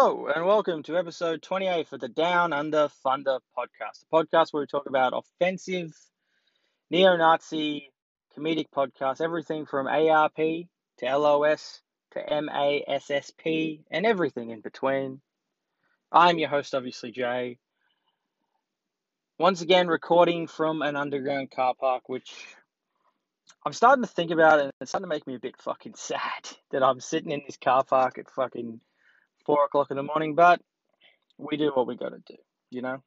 Hello and welcome to episode 28 for the Down Under Funder podcast, the podcast where we talk about offensive, neo-Nazi, comedic podcasts, everything from ARP to LOS to MASSP and everything in between. I'm your host, obviously, Jay. Once again, recording from an underground car park, which I'm starting to think about, and it's starting to make me a bit fucking sad that I'm sitting in this car park at fucking 4 o'clock in the morning, but we do what we gotta do, you know?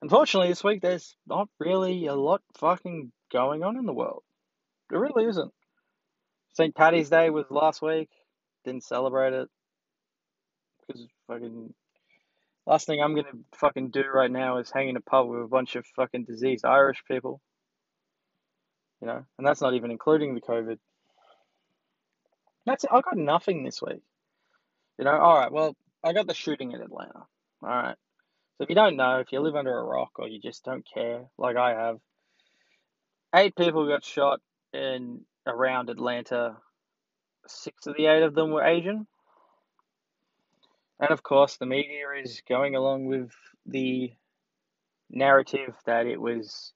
Unfortunately, this week, there's not really a lot fucking going on in the world. There really isn't. St. Paddy's Day was last week. Didn't celebrate it. Because fucking... last thing I'm gonna fucking do right now is hang in a pub with a bunch of fucking diseased Irish people. You know? And that's not even including the COVID. That's it. I got nothing this week. You know, all right, well, I got the shooting in Atlanta, all right? So if you don't know, if you live under a rock or you just don't care, like I have, 8 people got shot in around Atlanta. 6 of the 8 of them were Asian. And, of course, the media is going along with the narrative that it was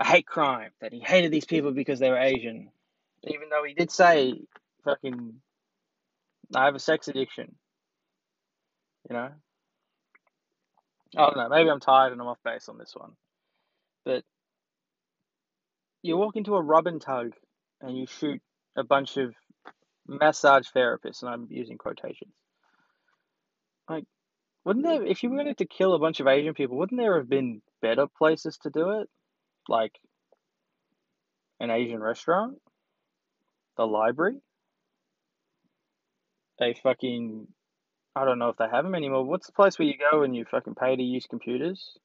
a hate crime, that he hated these people because they were Asian, even though he did say fucking... I have a sex addiction, you know? I don't know, maybe I'm tired and I'm off base on this one. But you walk into a rub and tug and you shoot a bunch of massage therapists, and I'm using quotations. Like, wouldn't there, if you wanted to kill a bunch of Asian people, wouldn't there have been better places to do it? Like an Asian restaurant? The library? They fucking, I don't know if they have them anymore. What's the place where you go and you fucking pay to use computers?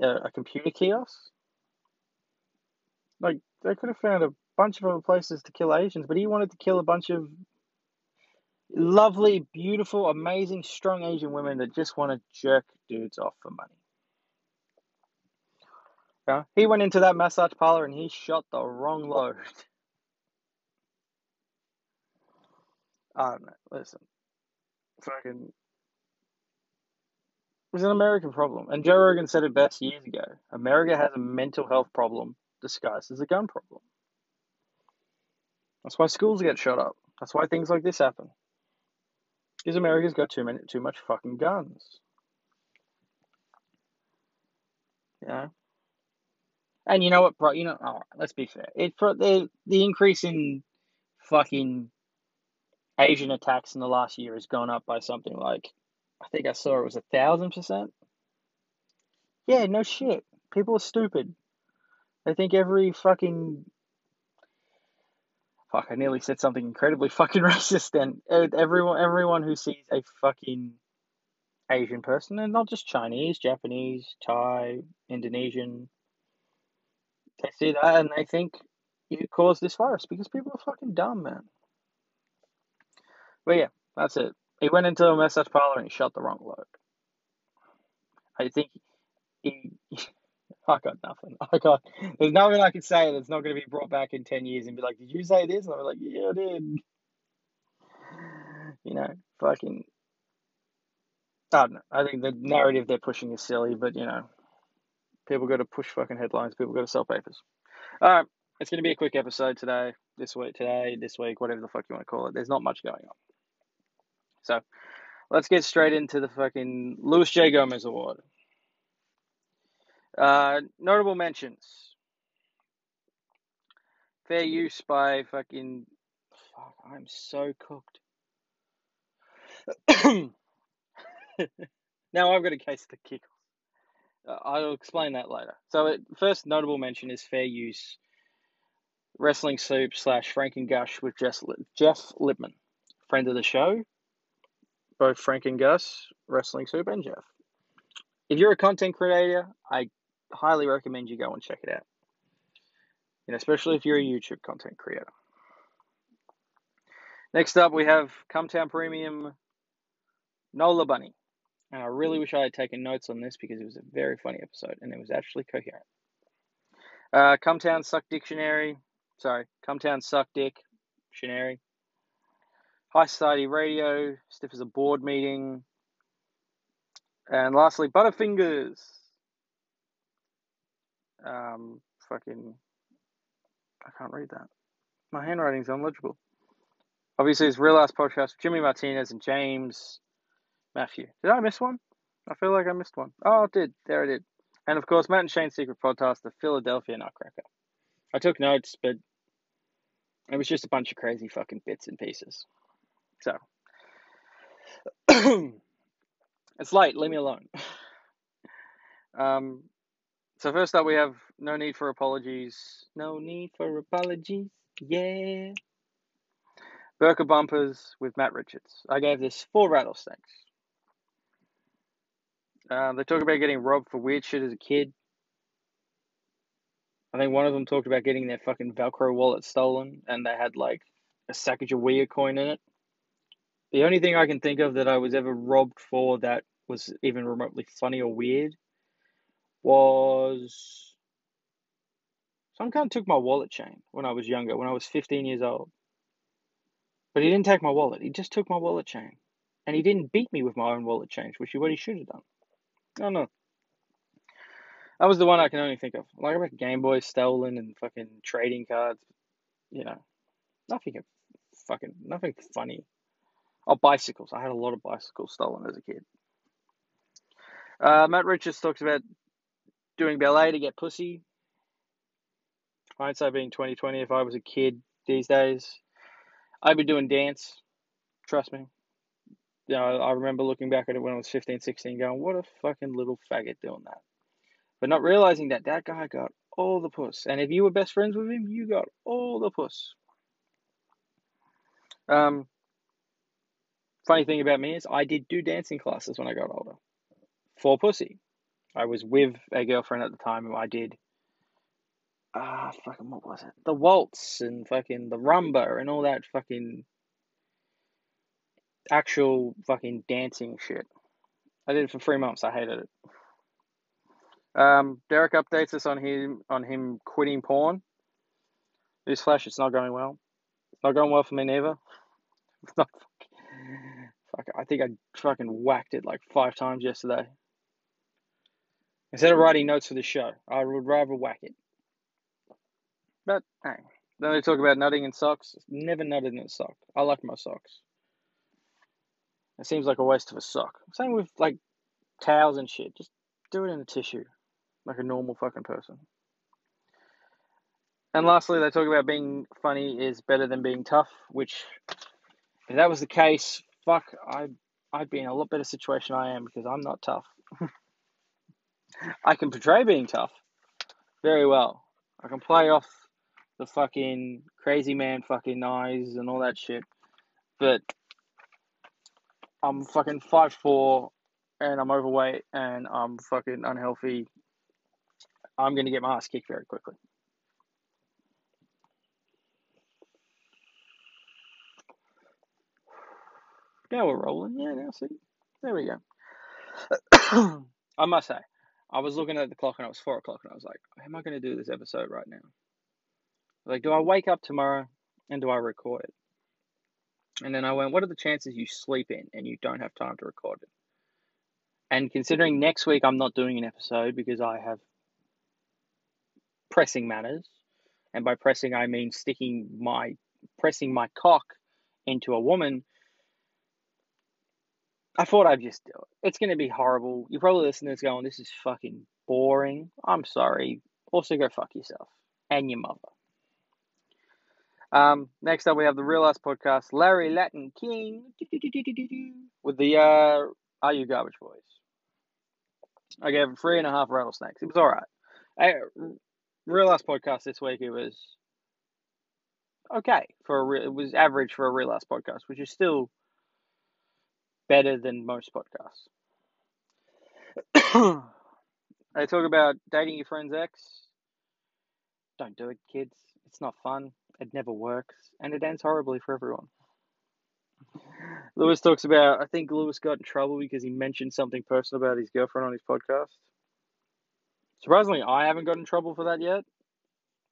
A computer kiosk? Like, they could have found a bunch of other places to kill Asians, but he wanted to kill a bunch of lovely, beautiful, amazing, strong Asian women that just want to jerk dudes off for money. Yeah, he went into that massage parlor and he shot the wrong load. I don't know, listen, fucking, it was an American problem, and Joe Rogan said it best years ago, America has a mental health problem disguised as a gun problem. That's why schools get shot up, that's why things like this happen, because America's got too much fucking guns, you know? And you know what, bro, you know, alright, let's be fair, the increase in fucking... Asian attacks in the last year has gone up by something like, I think I saw it was 1,000%. Yeah, no shit. People are stupid. They think every fucking... Fuck, I nearly said something incredibly fucking racist then. Everyone who sees a fucking Asian person, and not just Chinese, Japanese, Thai, Indonesian, they see that and they think you caused this virus because people are fucking dumb, man. But yeah, that's it. He went into a massage parlor and he shot the wrong load. I think I got nothing. There's nothing I can say that's not going to be brought back in 10 years and be like, did you say this? And I'll be like, yeah, I did. You know, fucking, I don't know. I think the narrative they're pushing is silly, but you know, people got to push fucking headlines. People got to sell papers. All right. It's going to be a quick episode today, this week, whatever the fuck you want to call it. There's not much going on. So, let's get straight into the fucking Lewis J. Gomez Award. Notable mentions. Fair use by fucking... Fuck, I'm so cooked. Now I've got a case of the kick. I'll explain that later. So, first notable mention is fair use. Wrestling Soup / Franken Gush with Jess Lipman. Friend of the show. Both Franken Gush, Wrestling Soup, and Jeff. If you're a content creator, I highly recommend you go and check it out. You know, especially if you're a YouTube content creator. Next up, we have Cumtown Premium, Nola Bunny. And I really wish I had taken notes on this because it was a very funny episode and it was actually coherent. Cumtown Suck Dictionary. Cumtown Suck Dictionary. High Society Radio, Stiff as a Board Meeting, and lastly, Butterfingers. I can't read that. My handwriting's unlegible. Obviously, it's Real Last Podcast, Jimmy Martinez and James Matthew. Did I miss one? I feel like I missed one. Oh, I did. There I did. And, of course, Matt and Shane's Secret Podcast, the Philadelphia Nutcracker. I took notes, but it was just a bunch of crazy fucking bits and pieces. So, it's late. Leave me alone. So, first up, we have No Need for Apologies. No Need for Apologies. Yeah. Burka Bumpers with Matt Richards. I gave this 4 rattlesnakes. They talk about getting robbed for weird shit as a kid. I think one of them talked about getting their fucking Velcro wallet stolen, and they had, like, a Sacagawea coin in it. The only thing I can think of that I was ever robbed for that was even remotely funny or weird was some cunt took my wallet chain when I was younger, when I was 15 years old. But he didn't take my wallet. He just took my wallet chain. And he didn't beat me with my own wallet change, which is what he should have done. I don't know. That was the one I can only think of. Like about Game Boy stolen and fucking trading cards. You know, nothing funny. Oh, bicycles. I had a lot of bicycles stolen as a kid. Matt Richards talks about doing ballet to get pussy. Hindsight being 20/20, if I was a kid these days, I'd be doing dance, trust me. You know, I remember looking back at it when I was 15, 16, going, what a fucking little faggot doing that. But not realizing that that guy got all the puss. And if you were best friends with him, you got all the puss. Funny thing about me is I did do dancing classes when I got older. For pussy. I was with a girlfriend at the time and I did... what was it? The waltz and fucking the rumba and all that fucking actual fucking dancing shit. I did it for 3 months. I hated it. Derek updates us on him quitting porn. Newsflash, it's not going well. It's not going well for me neither. It's not I think I fucking whacked it like 5 times yesterday. Instead of writing notes for the show, I would rather whack it. But, hey, then they talk about nutting in socks. Never nutted in a sock. I like my socks. It seems like a waste of a sock. Same with, like, towels and shit. Just do it in a tissue. Like a normal fucking person. And lastly, they talk about being funny is better than being tough, which, if that was the case, fuck, I'd be in a lot better situation I am because I'm not tough. I can portray being tough very well. I can play off the fucking crazy man fucking eyes and all that shit, but I'm fucking 5'4", and I'm overweight, and I'm fucking unhealthy. I'm going to get my ass kicked very quickly. Now we're rolling, yeah, now see? There we go. I must say, I was looking at the clock and it was 4 o'clock and I was like, am I going to do this episode right now? Like, do I wake up tomorrow and do I record it? And then I went, what are the chances you sleep in and you don't have time to record it? And considering next week I'm not doing an episode because I have pressing matters. And by pressing, I mean pressing my cock into a woman. I thought I'd just do it. It's going to be horrible. You're probably listening to this going, this is fucking boring. I'm sorry. Also go fuck yourself. And your mother. Next up, we have the Real Ass Podcast, Larry Latin King, with the Are You Garbage Boys. I gave him 3.5 rattlesnakes. It was alright. Real Ass Podcast this week, it was okay. It was average for a Real Ass Podcast, which is still better than most podcasts. They talk about dating your friend's ex. Don't do it, kids. It's not fun. It never works, and it ends horribly for everyone. Lewis talks about, I think Lewis got in trouble because he mentioned something personal about his girlfriend on his podcast. Surprisingly, I haven't got in trouble for that yet,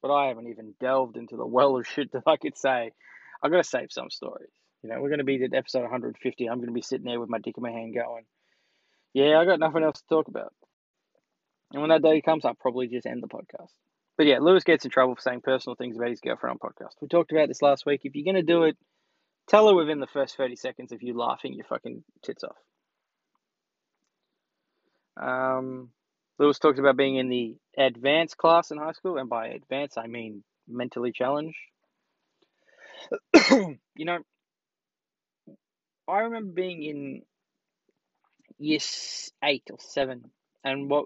but I haven't even delved into the well of shit that I could say. I've got to save some stories. You know, we're going to be at episode 150. I'm going to be sitting there with my dick in my hand going, yeah, I got nothing else to talk about. And when that day comes, I'll probably just end the podcast. But yeah, Lewis gets in trouble for saying personal things about his girlfriend on podcast. We talked about this last week. If you're going to do it, tell her within the first 30 seconds of you laughing your fucking tits off. Lewis talked about being in the advanced class in high school, and by advanced, I mean mentally challenged. You know, I remember being in year 8 or 7, and the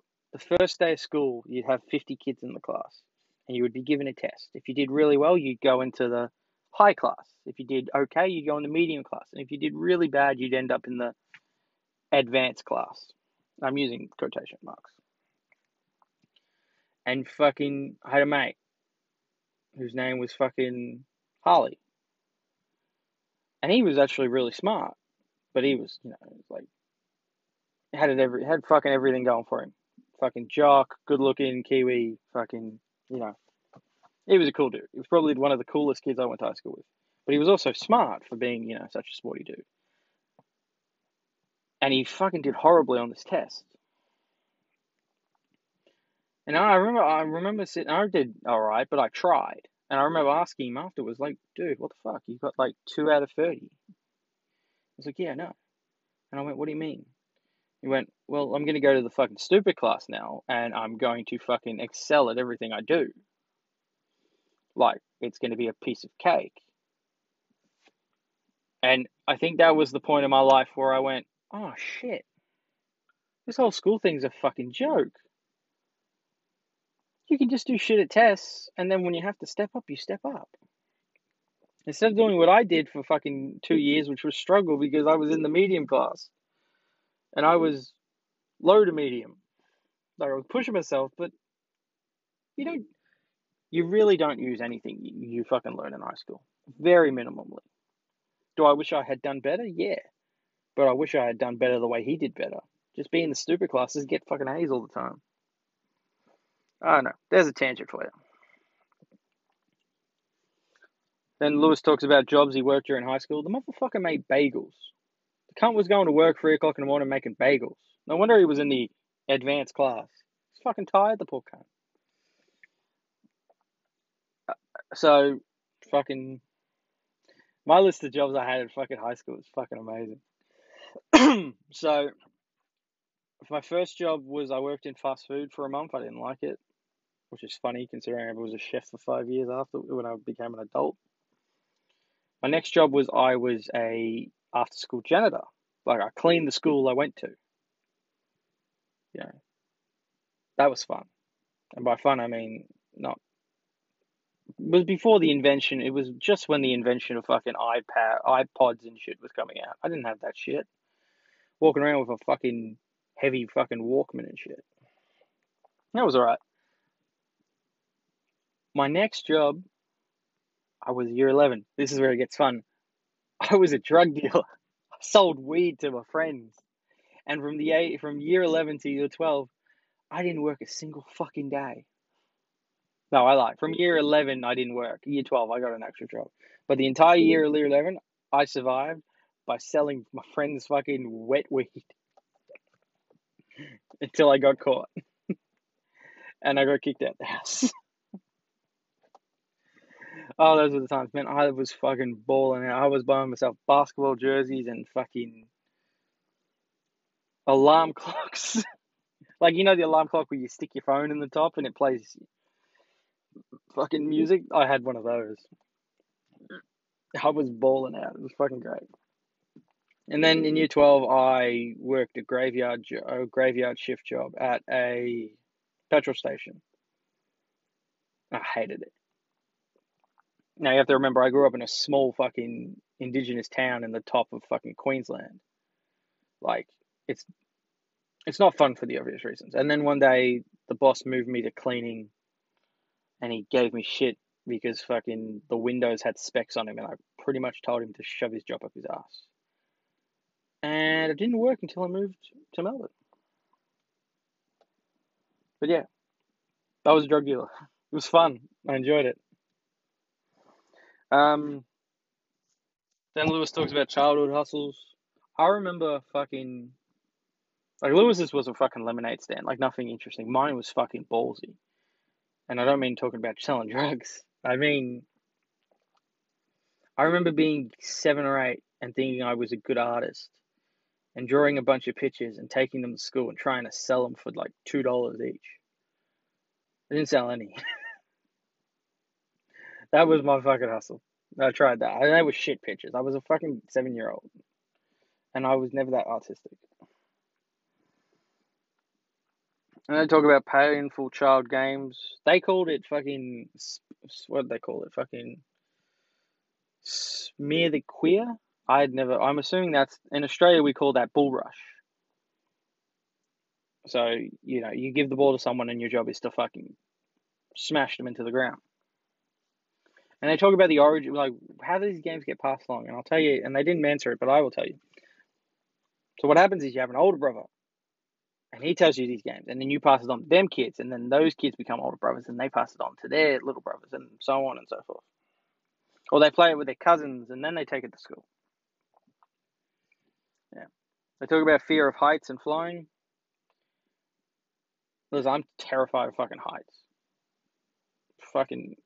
first day of school, you'd have 50 kids in the class, and you would be given a test. If you did really well, you'd go into the high class. If you did okay, you'd go in the medium class. And if you did really bad, you'd end up in the advanced class. I'm using quotation marks. And fucking, I had a mate whose name was fucking Harley. And he was actually really smart, but he was, you know, like, had fucking everything going for him. Fucking jock, good looking, Kiwi, fucking, you know. He was a cool dude. He was probably one of the coolest kids I went to high school with. But he was also smart for being, you know, such a sporty dude. And he fucking did horribly on this test. And I remember sitting, I did alright, but I tried. And I remember asking him afterwards, like, dude, what the fuck? You got like 2 out of 30. I was like, yeah, no. And I went, what do you mean? He went, well, I'm going to go to the fucking stupid class now, and I'm going to fucking excel at everything I do. Like, it's going to be a piece of cake. And I think that was the point in my life where I went, oh, shit. This whole school thing's a fucking joke. You can just do shit at tests, and then when you have to step up, you step up. Instead of doing what I did for fucking 2 years, which was struggle because I was in the medium class. And I was low to medium. Like, I was pushing myself, but you really don't use anything you fucking learn in high school. Very minimally. Do I wish I had done better? Yeah. But I wish I had done better the way he did better. Just be in the stupid classes, get fucking A's all the time. I don't know. There's a tangent for you. Then Lewis talks about jobs he worked during high school. The motherfucker made bagels. The cunt was going to work 3 o'clock in the morning making bagels. No wonder he was in the advanced class. He's fucking tired, the poor cunt. So, fucking... My list of jobs I had at fucking high school is fucking amazing. So... My first job was I worked in fast food for a month. I didn't like it, which is funny considering I was a chef for 5 years after when I became an adult. My next job was I was a after-school janitor. Like, I cleaned the school I went to. Yeah. That was fun. And by fun, I mean not... It was before the invention. It was just when the invention of fucking iPods and shit was coming out. I didn't have that shit. Walking around with a fucking... heavy fucking Walkman and shit. That was alright. My next job, I was year 11. This is where it gets fun. I was a drug dealer. I sold weed to my friends. And from year 11 to year 12, I didn't work a single fucking day. No, I lied. From year 11, I didn't work. Year 12, I got an extra job. But the entire year of year 11, I survived by selling my friends fucking wet weed. Until I got caught. And I got kicked out the house. Oh, those were the times. Man, I was fucking balling out. I was buying myself basketball jerseys and fucking alarm clocks. Like, you know the alarm clock where you stick your phone in the top and it plays fucking music? I had one of those. I was balling out. It was fucking great. And then in year 12, I worked a graveyard shift job at a petrol station. I hated it. Now, you have to remember, I grew up in a small fucking indigenous town in the top of fucking Queensland. Like, it's not fun for the obvious reasons. And then one day, the boss moved me to cleaning, and he gave me shit because fucking the windows had specs on him, and I pretty much told him to shove his job up his ass. And it didn't work until I moved to Melbourne. But yeah, I was a drug dealer. It was fun. I enjoyed it. Then Lewis talks about childhood hustles. I remember fucking... Like, Lewis's was a fucking lemonade stand. Like, nothing interesting. Mine was fucking ballsy. And I don't mean talking about selling drugs. I mean... I remember being 7 or 8 and thinking I was a good artist. And drawing a bunch of pictures and taking them to school and trying to sell them for, like, $2 each. I didn't sell any. That was my fucking hustle. I tried that. They were shit pictures. I was a fucking 7-year-old. And I was never that artistic. And they talk about painful child games. They called it fucking... What did they call it? Fucking... Smear the Queer? I'm assuming that's... In Australia, we call that bull rush. So, you know, you give the ball to someone and your job is to fucking smash them into the ground. And they talk about the origin, like, how do these games get passed along? And I'll tell you, and they didn't answer it, but I will tell you. So what happens is you have an older brother, and he tells you these games, and then you pass it on to them kids, and then those kids become older brothers, and they pass it on to their little brothers, and so on and so forth. Or they play it with their cousins, and then they take it to school. Yeah. They talk about fear of heights and flying. Listen, I'm terrified of fucking heights. Fucking...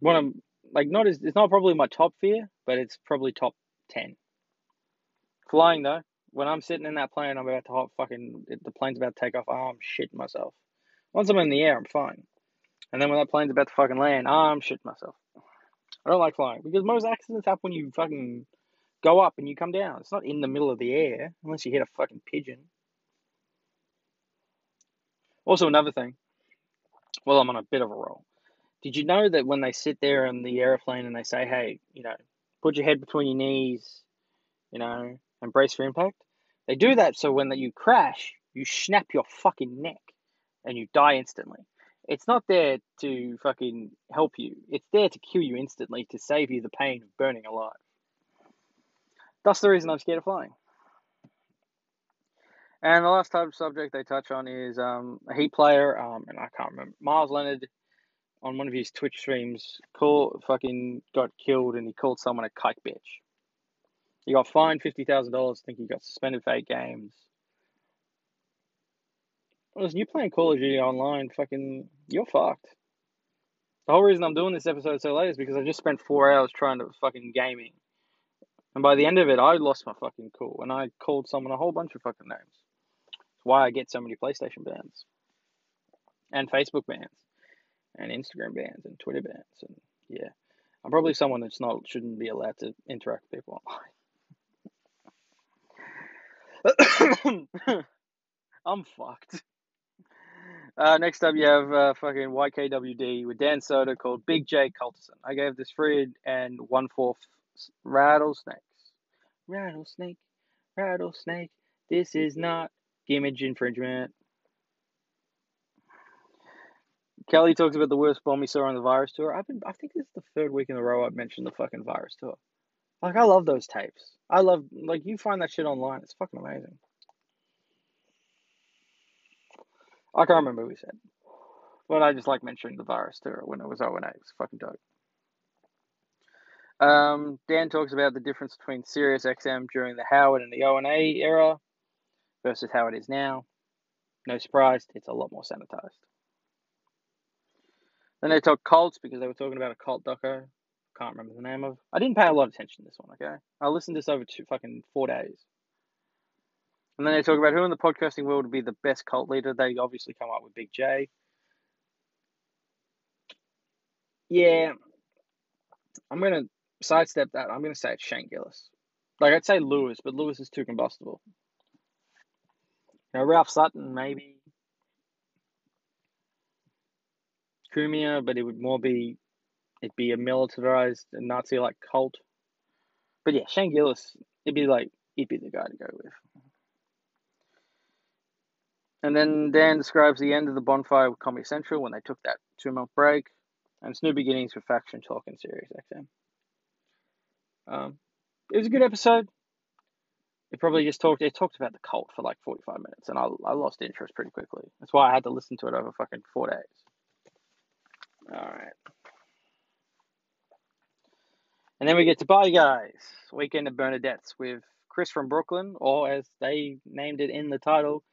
What I'm like, it's not probably my top fear, but it's probably top 10. Flying though, when I'm sitting in that plane, I'm about to hop. Fucking, the plane's about to take off. Oh, I'm shitting myself. Once I'm in the air, I'm fine. And then when that plane's about to fucking land, oh, I'm shitting myself. I don't like flying because most accidents happen when you fucking go up and you come down. It's not in the middle of the air unless you hit a fucking pigeon. Also, another thing. Well, I'm on a bit of a roll. Did you know that when they sit there on the airplane and they say, hey, you know, put your head between your knees, you know, and brace for impact? They do that so when you crash, you snap your fucking neck and you die instantly. It's not there to fucking help you. It's there to kill you instantly to save you the pain of burning alive. That's the reason I'm scared of flying. And the last type of subject they touch on is a Heat player, and I can't remember, Miles Leonard, on one of his Twitch streams, fucking got killed and he called someone a kike bitch. He got fined $50,000, I think he got suspended for 8 games. Listen, you're playing Call of Duty online, fucking, you're fucked. The whole reason I'm doing this episode so late is because I just spent 4 hours trying to fucking gaming. And by the end of it, I lost my fucking cool and I called someone a whole bunch of fucking names. That's why I get so many PlayStation bans. And Facebook bans. And Instagram bans and Twitter bans, and yeah, I'm probably someone that's shouldn't be allowed to interact with people online. I'm fucked. Next up, you have fucking YKWd with Dan Soda called Big J Culterson. I gave this 3 1/4 rattlesnakes. Rattlesnake, rattlesnake. This is not image infringement. Kelly talks about the worst bomb he saw on the Virus Tour. I think this is the 3rd week in a row I've mentioned the fucking Virus Tour. Like, I love those tapes. Like, you find that shit online. It's fucking amazing. I can't remember who we said. But I just like mentioning the Virus Tour when it was ONA. It was fucking dope. Dan talks about the difference between SiriusXM during the Howard and the ONA era versus how it is now. No surprise, it's a lot more sanitized. Then they talk cults because they were talking about a cult doco. Can't remember the name of. I didn't pay a lot of attention to this one, okay? I listened to this over 4 days. And then they talk about who in the podcasting world would be the best cult leader. They obviously come up with Big J. Yeah. I'm going to sidestep that. I'm going to say it's Shane Gillis. Like, I'd say Lewis, but Lewis is too combustible. You know, Ralph Sutton, maybe. Kumia, but it'd be a militarized Nazi-like cult. But yeah, Shane Gillis, he'd be the guy to go with. And then Dan describes the end of the Bonfire with Comedy Central when they took that 2-month break, and it's new beginnings for Faction Talk and SiriusXM. It was a good episode. It talked about the cult for like 45 minutes, and I lost interest pretty quickly. That's why I had to listen to it over fucking 4 days. All right. And then we get to Party Guys, Weekend of Bernadettes with Chris from Brooklyn, or as they named it in the title,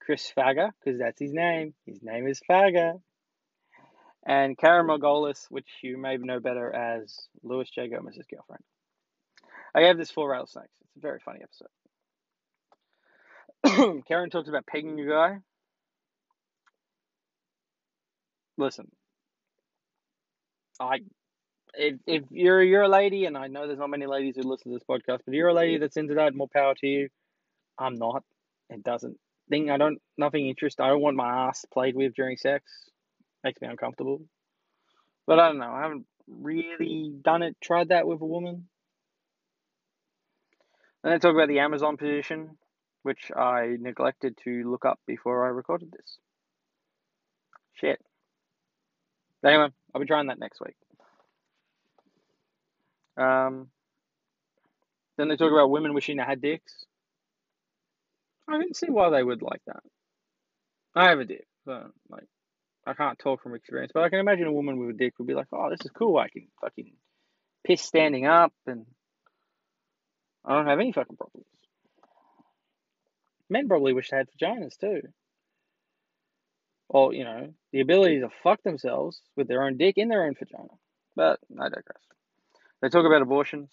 Chris Fagga, because that's his name. His name is Fagga. And Karen Margolis, which you may know better as Lewis J. Gomez's girlfriend. I gave this 4 rattlesnakes. It's a very funny episode. Karen talks about pegging a guy. Listen, If you're a lady, and I know there's not many ladies who listen to this podcast, but if you're a lady that's into that, more power to you. I'm not. It doesn't. I don't want my ass played with during sex. Makes me uncomfortable. But I don't know. I haven't really done it. Tried that with a woman. And then talk about the Amazon position, which I neglected to look up before I recorded this. Shit. Anyway, I'll be trying that next week. Then they talk about women wishing they had dicks. I didn't see why they would like that. I have a dick, so like, I can't talk from experience, but I can imagine a woman with a dick would be like, "Oh, this is cool. I can fucking piss standing up, and I don't have any fucking problems." Men probably wish they had vaginas too, or you know, the ability to fuck themselves with their own dick in their own vagina. But I digress. They talk about abortions.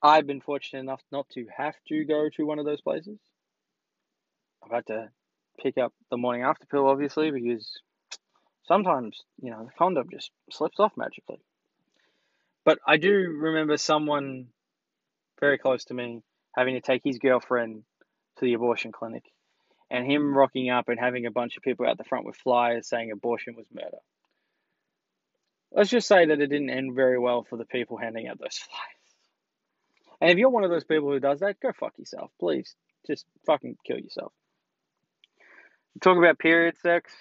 I've been fortunate enough not to have to go to one of those places. I've had to pick up the morning after pill, obviously, because sometimes, you know, the condom just slips off magically. But I do remember someone very close to me having to take his girlfriend to the abortion clinic and him rocking up and having a bunch of people out the front with flyers saying abortion was murder. Let's just say that it didn't end very well for the people handing out those flyers. And if you're one of those people who does that, go fuck yourself, please. Just fucking kill yourself. Talk about period sex.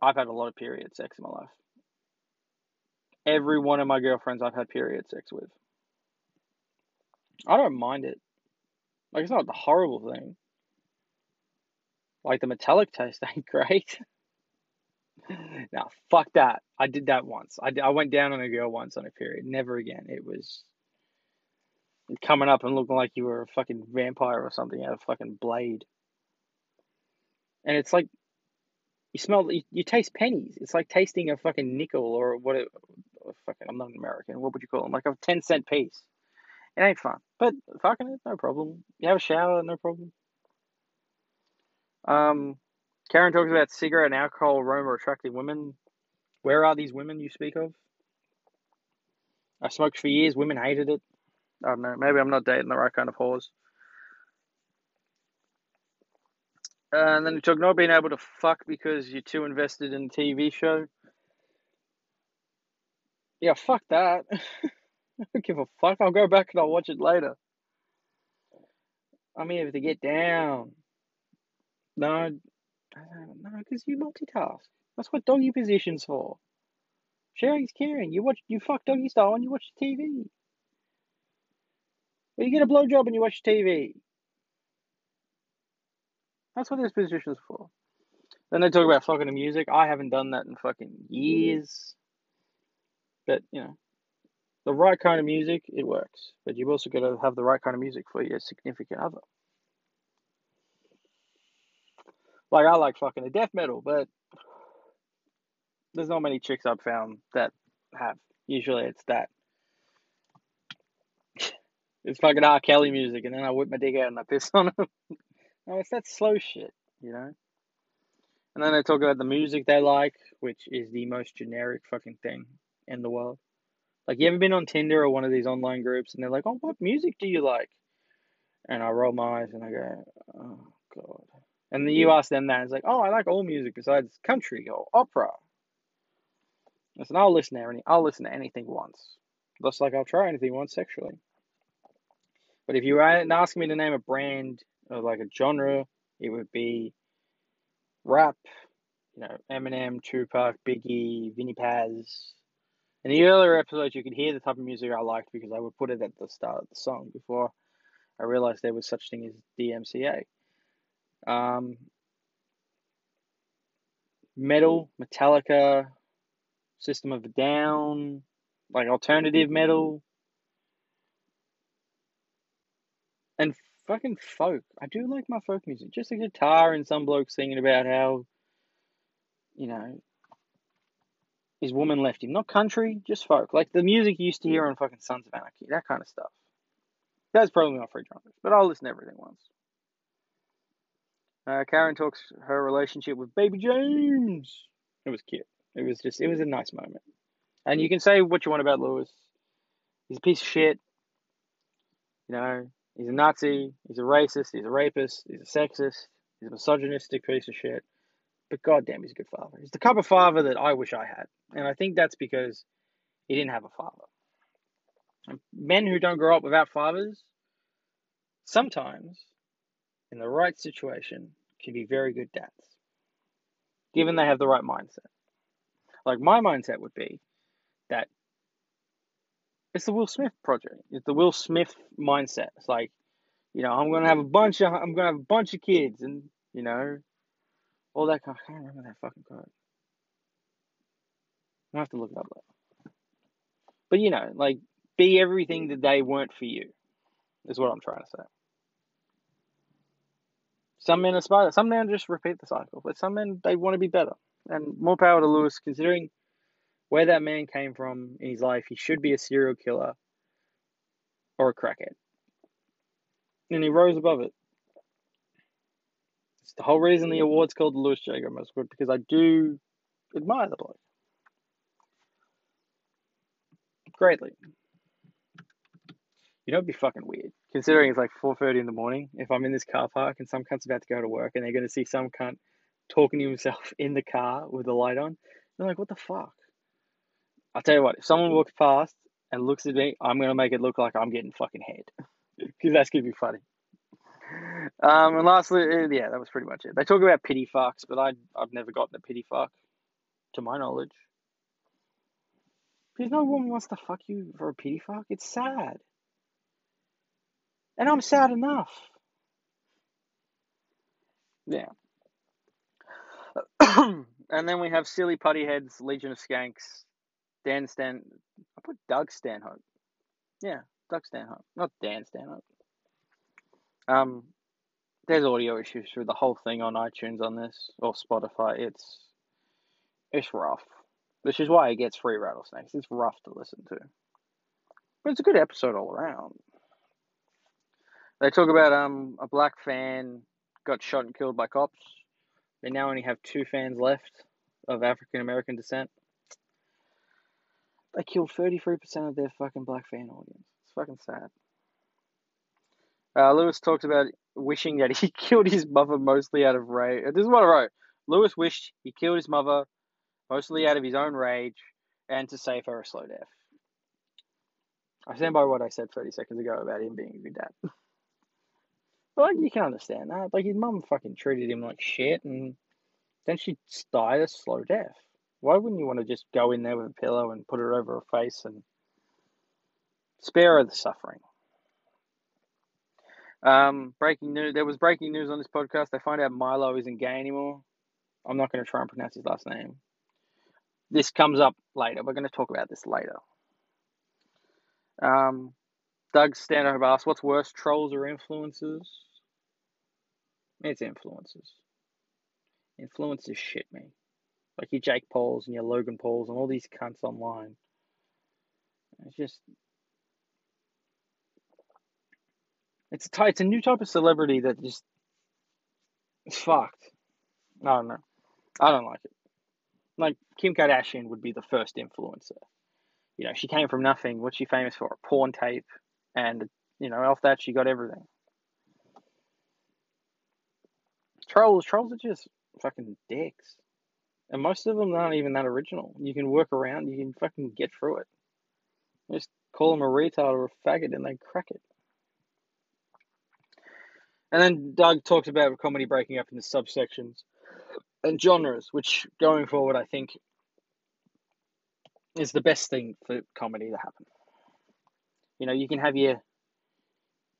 I've had a lot of period sex in my life. Every one of my girlfriends I've had period sex with. I don't mind it. Like, it's not the horrible thing. Like, the metallic taste ain't great. Now, fuck that. I did that once. I went down on a girl once on a period. Never again. It was coming up and looking like you were a fucking vampire or something out of fucking Blade. And it's like, you taste pennies. It's like tasting a fucking nickel or what? I'm not an American. What would you call them? Like a 10-cent piece. It ain't fun. But fucking it, no problem. You have a shower, no problem. Karen talks about cigarette and alcohol, aroma, attractive women. Where are these women you speak of? I smoked for years. Women hated it. I don't know. Maybe I'm not dating the right kind of whores. And then you talk not being able to fuck because you're too invested in the TV show. Yeah, fuck that. I don't give a fuck. I'll go back and I'll watch it later. I'm here to get down. No, because you multitask. That's what doggy position's for. Sharing's caring. You fuck doggy style and you watch TV. Or you get a blowjob and you watch TV. That's what this position's for. Then they talk about fucking to music. I haven't done that in fucking years. But, you know, the right kind of music, it works. But you've also got to have the right kind of music for your significant other. Like, I like fucking the death metal, but there's not many chicks I've found that have. Usually it's that. It's fucking R. Kelly music, and then I whip my dick out and I piss on them. No, it's that slow shit, you know? And then they talk about the music they like, which is the most generic fucking thing in the world. Like, you ever been on Tinder or one of these online groups, and they're like, "Oh, what music do you like?" And I roll my eyes and I go, "Oh, God." And then you ask them that, and it's like, "Oh, I like all music besides country or opera." Listen, I'll listen to anything once. Just like I'll try anything once sexually. But if you were asking me to name a brand or like a genre, it would be rap, you know, Eminem, Tupac, Biggie, Vinnie Paz. In the earlier episodes, you could hear the type of music I liked because I would put it at the start of the song before I realized there was such thing as DMCA. Metal, Metallica, System of a Down, like alternative metal, and fucking folk. I do like my folk music. Just a guitar and some bloke singing about how, you know, his woman left him. Not country, just folk. Like the music you used to hear on fucking Sons of Anarchy, that kind of stuff. That's probably my free genres, but I'll listen to everything once. Karen talks her relationship with Baby James. It was cute. It was a nice moment. And you can say what you want about Lewis. He's a piece of shit. You know, he's a Nazi. He's a racist. He's a rapist. He's a sexist. He's a misogynistic piece of shit. But goddamn, he's a good father. He's the type of father that I wish I had. And I think that's because he didn't have a father. And men who don't grow up without fathers, sometimes, in the right situation, can be very good dads. Given they have the right mindset. Like, my mindset would be that it's the Will Smith project. It's the Will Smith mindset. It's like, you know, I'm gonna have a bunch of kids, and you know, all that kind of, I can't remember that fucking quote. I'll have to look it up later. But you know, like, be everything that they weren't for you, is what I'm trying to say. Some men aspire. Some men just repeat the cycle. But some men, they want to be better. And more power to Lewis, considering where that man came from in his life. He should be a serial killer or a crackhead. And he rose above it. It's the whole reason the award's called the Lewis J. Gomez Award, because I do admire the bloke greatly. You know, it'd be fucking weird, considering it's like 4:30 in the morning, if I'm in this car park and some cunt's about to go to work and they're going to see some cunt talking to himself in the car with the light on. They're like, what the fuck? I'll tell you what, if someone walks past and looks at me, I'm going to make it look like I'm getting fucking head. Because that's going to be funny. And lastly, yeah, that was pretty much it. They talk about pity fucks, but I've never gotten a pity fuck, to my knowledge. Because no woman wants to fuck you for a pity fuck. It's sad. And I'm sad enough. Yeah. And then we have Silly Putty Heads, Legion of Skanks, I put Doug Stanhope. Yeah, Doug Stanhope, not Dan Stanhope. There's audio issues through the whole thing on iTunes on this, or Spotify. It's rough. Which is why it gets free rattlesnakes. It's rough to listen to. But it's a good episode all around. They talk about a black fan got shot and killed by cops. They now only have 2 fans left of African-American descent. They killed 33% of their fucking black fan audience. It's fucking sad. Lewis talks about wishing that he killed his mother mostly out of rage. This is what I wrote. Lewis wished he killed his mother mostly out of his own rage and to save her a slow death. I stand by what I said 30 seconds ago about him being a good dad. Like, you can understand that. Like, his mum fucking treated him like shit, and then she died a slow death. Why wouldn't you want to just go in there with a pillow and put her over her face and spare her the suffering? Breaking news. There was breaking news on this podcast. They find out Milo isn't gay anymore. I'm not going to try and pronounce his last name. This comes up later. We're going to talk about this later. Doug Stanhope asks, what's worse, trolls or influencers? It's influencers. Influencers shit me. Like your Jake Pauls and your Logan Pauls and all these cunts online. It's just... It's a new type of celebrity that just... It's fucked. I don't know. I don't like it. Like, Kim Kardashian would be the first influencer. You know, she came from nothing. What's she famous for? A porn tape. And, you know, off that, she got everything. Trolls are just fucking dicks. And most of them aren't even that original. You can work around, you can fucking get through it. You just call them a retard or a faggot and they crack it. And then Doug talks about comedy breaking up into subsections and genres, which going forward, I think, is the best thing for comedy to happen. You know, you can have your,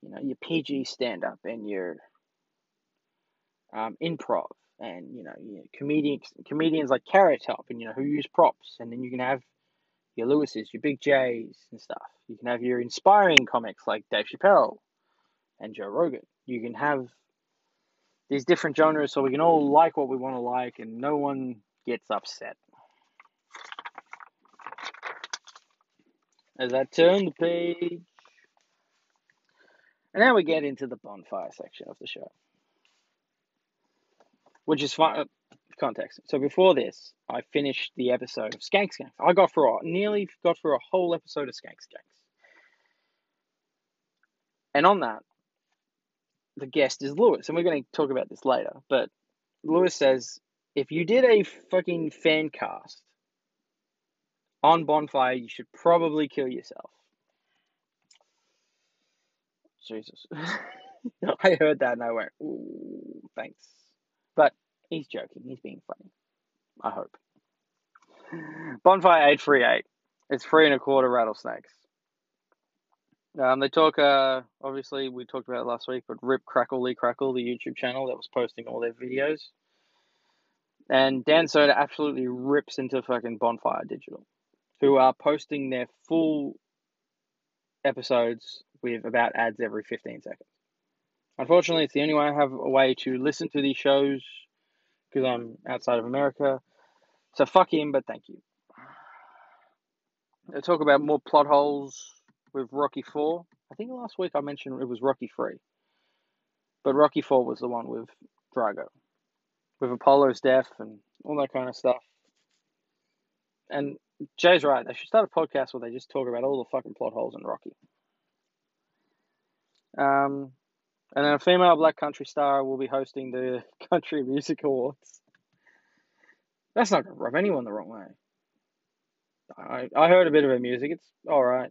you know, your PG stand-up and your improv and, you know, your comedians like Carrot Top and, you know, who use props. And then you can have your Lewis's, your Big J's and stuff. You can have your inspiring comics like Dave Chappelle and Joe Rogan. You can have these different genres so we can all like what we want to like and no one gets upset. As I turn the page. And now we get into the bonfire section of the show. Which is fun. Context. So before this, I finished the episode of Skanks Skanks. I got for nearly got through a whole episode of Skanks Skanks. And on that, the guest is Lewis. And we're going to talk about this later. But Lewis says, if you did a fucking fan cast on Bonfire, you should probably kill yourself. Jesus. I heard that and I went, ooh, thanks. But he's joking. He's being funny. I hope. Bonfire 838. It's 3 1/4 rattlesnakes. They talk, obviously, we talked about it last week, but Rip Crackle Lee Crackle, the YouTube channel that was posting all their videos. And Dan Soda absolutely rips into fucking Bonfire Digital, who are posting their full episodes with about ads every 15 seconds. Unfortunately, it's the only way I have a way to listen to these shows because I'm outside of America. So fuck him, but thank you. They talk about more plot holes with Rocky IV. I think last week I mentioned it was Rocky III. But Rocky IV was the one with Drago. With Apollo's death and all that kind of stuff. And Jay's right. They should start a podcast where they just talk about all the fucking plot holes in Rocky. And then a female black country star will be hosting the Country Music Awards. That's not going to rub anyone the wrong way. I heard a bit of her music. It's alright.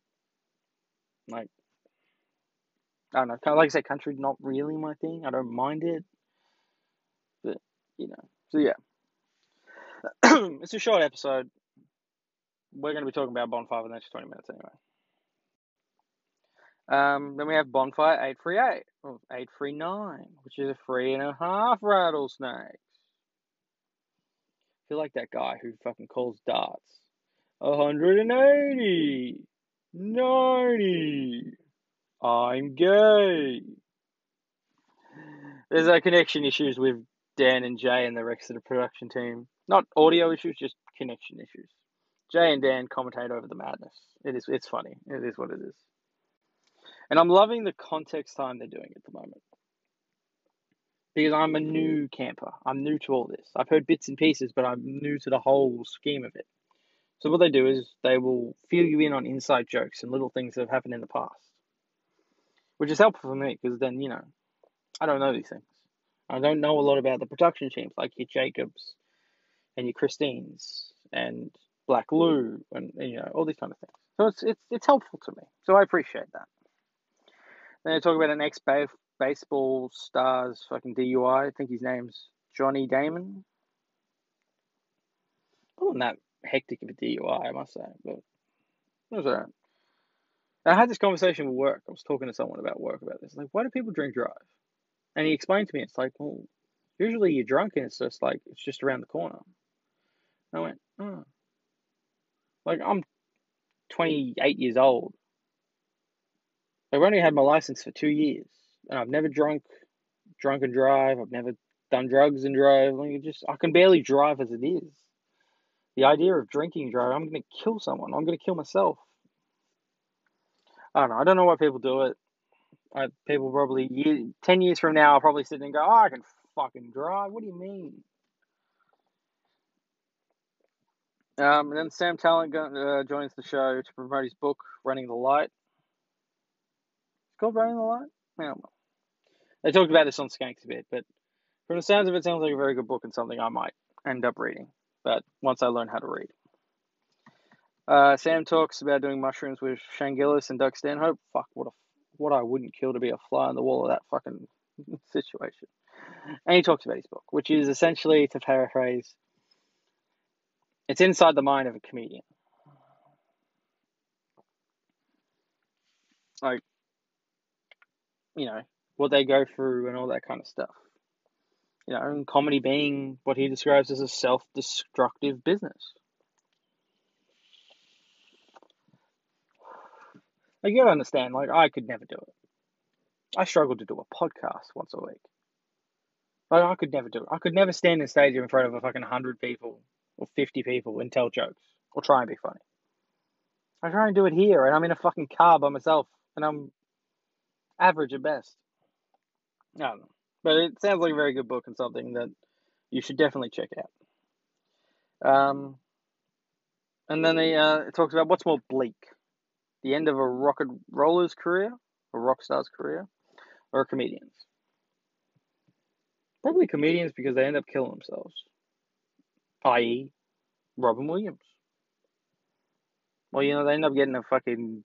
Like, I don't know. Kind of, like I said, country, not really my thing. I don't mind it. But, you know. So, yeah. It's a short episode. We're going to be talking about Bonfire for the next 20 minutes anyway. Then we have Bonfire 838, or 839, which is a 3 1/2 rattlesnake. I feel like that guy who fucking calls darts. 180, 90, I'm gay. There's connection issues with Dan and Jay and the rest of the production team. Not audio issues, just connection issues. Jay and Dan commentate over the madness. It's funny. It is what it is. And I'm loving the context time they're doing at the moment. Because I'm a new camper. I'm new to all this. I've heard bits and pieces, but I'm new to the whole scheme of it. So what they do is they will fill you in on inside jokes and little things that have happened in the past. Which is helpful for me, because then, you know, I don't know these things. I don't know a lot about the production teams, like your Jacobs and your Christines and Black Lou and you know, all these kind of things. So it's helpful to me. So I appreciate that. Then they talk about an ex-baseball star's fucking DUI. I think his name's Johnny Damon. Wasn't that hectic of a DUI, I must say. But it was all right. I had this conversation with work. I was talking to someone about work about this. Like, why do people drink drive? And he explained to me, it's like, well, usually you're drunk and it's just like, it's just around the corner. And I went, oh. Like, I'm 28 years old. I've only had my license for 2 years, and I've never drunk and drive. I've never done drugs and drive. Like, I can barely drive as it is. The idea of drinking and driving, I'm going to kill someone. I'm going to kill myself. I don't know. I don't know why people do it. People probably 10 years from now, I'll probably sit there and go, oh, I can fucking drive. What do you mean? And then Sam Talent joins the show to promote his book, Running the Light. It's called Running the Light? Yeah, well. They talked about this on Skanks a bit, but from the sounds of it, sounds like a very good book and something I might end up reading. But once I learn how to read. Sam talks about doing mushrooms with Shane Gillis and Doug Stanhope. Fuck, what I wouldn't kill to be a fly on the wall of that fucking situation. And he talks about his book, which is essentially, to paraphrase, it's inside the mind of a comedian. Like, you know, what they go through and all that kind of stuff. You know, and comedy being what he describes as a self-destructive business. Like, you gotta understand, like, I could never do it. I struggled to do a podcast once a week. Like, I could never do it. I could never stand on stage in front of a fucking 100 people or 50 people and tell jokes or try and be funny. I try and do it here, and I'm in a fucking car by myself, and I'm average at best. I don't know. But it sounds like a very good book and something that you should definitely check out. And then it talks about what's more bleak, the end of a rocket roller's career, a rock star's career, or a comedian's? Probably comedians, because they end up killing themselves, i.e. Robin Williams. Well, you know, they end up getting a fucking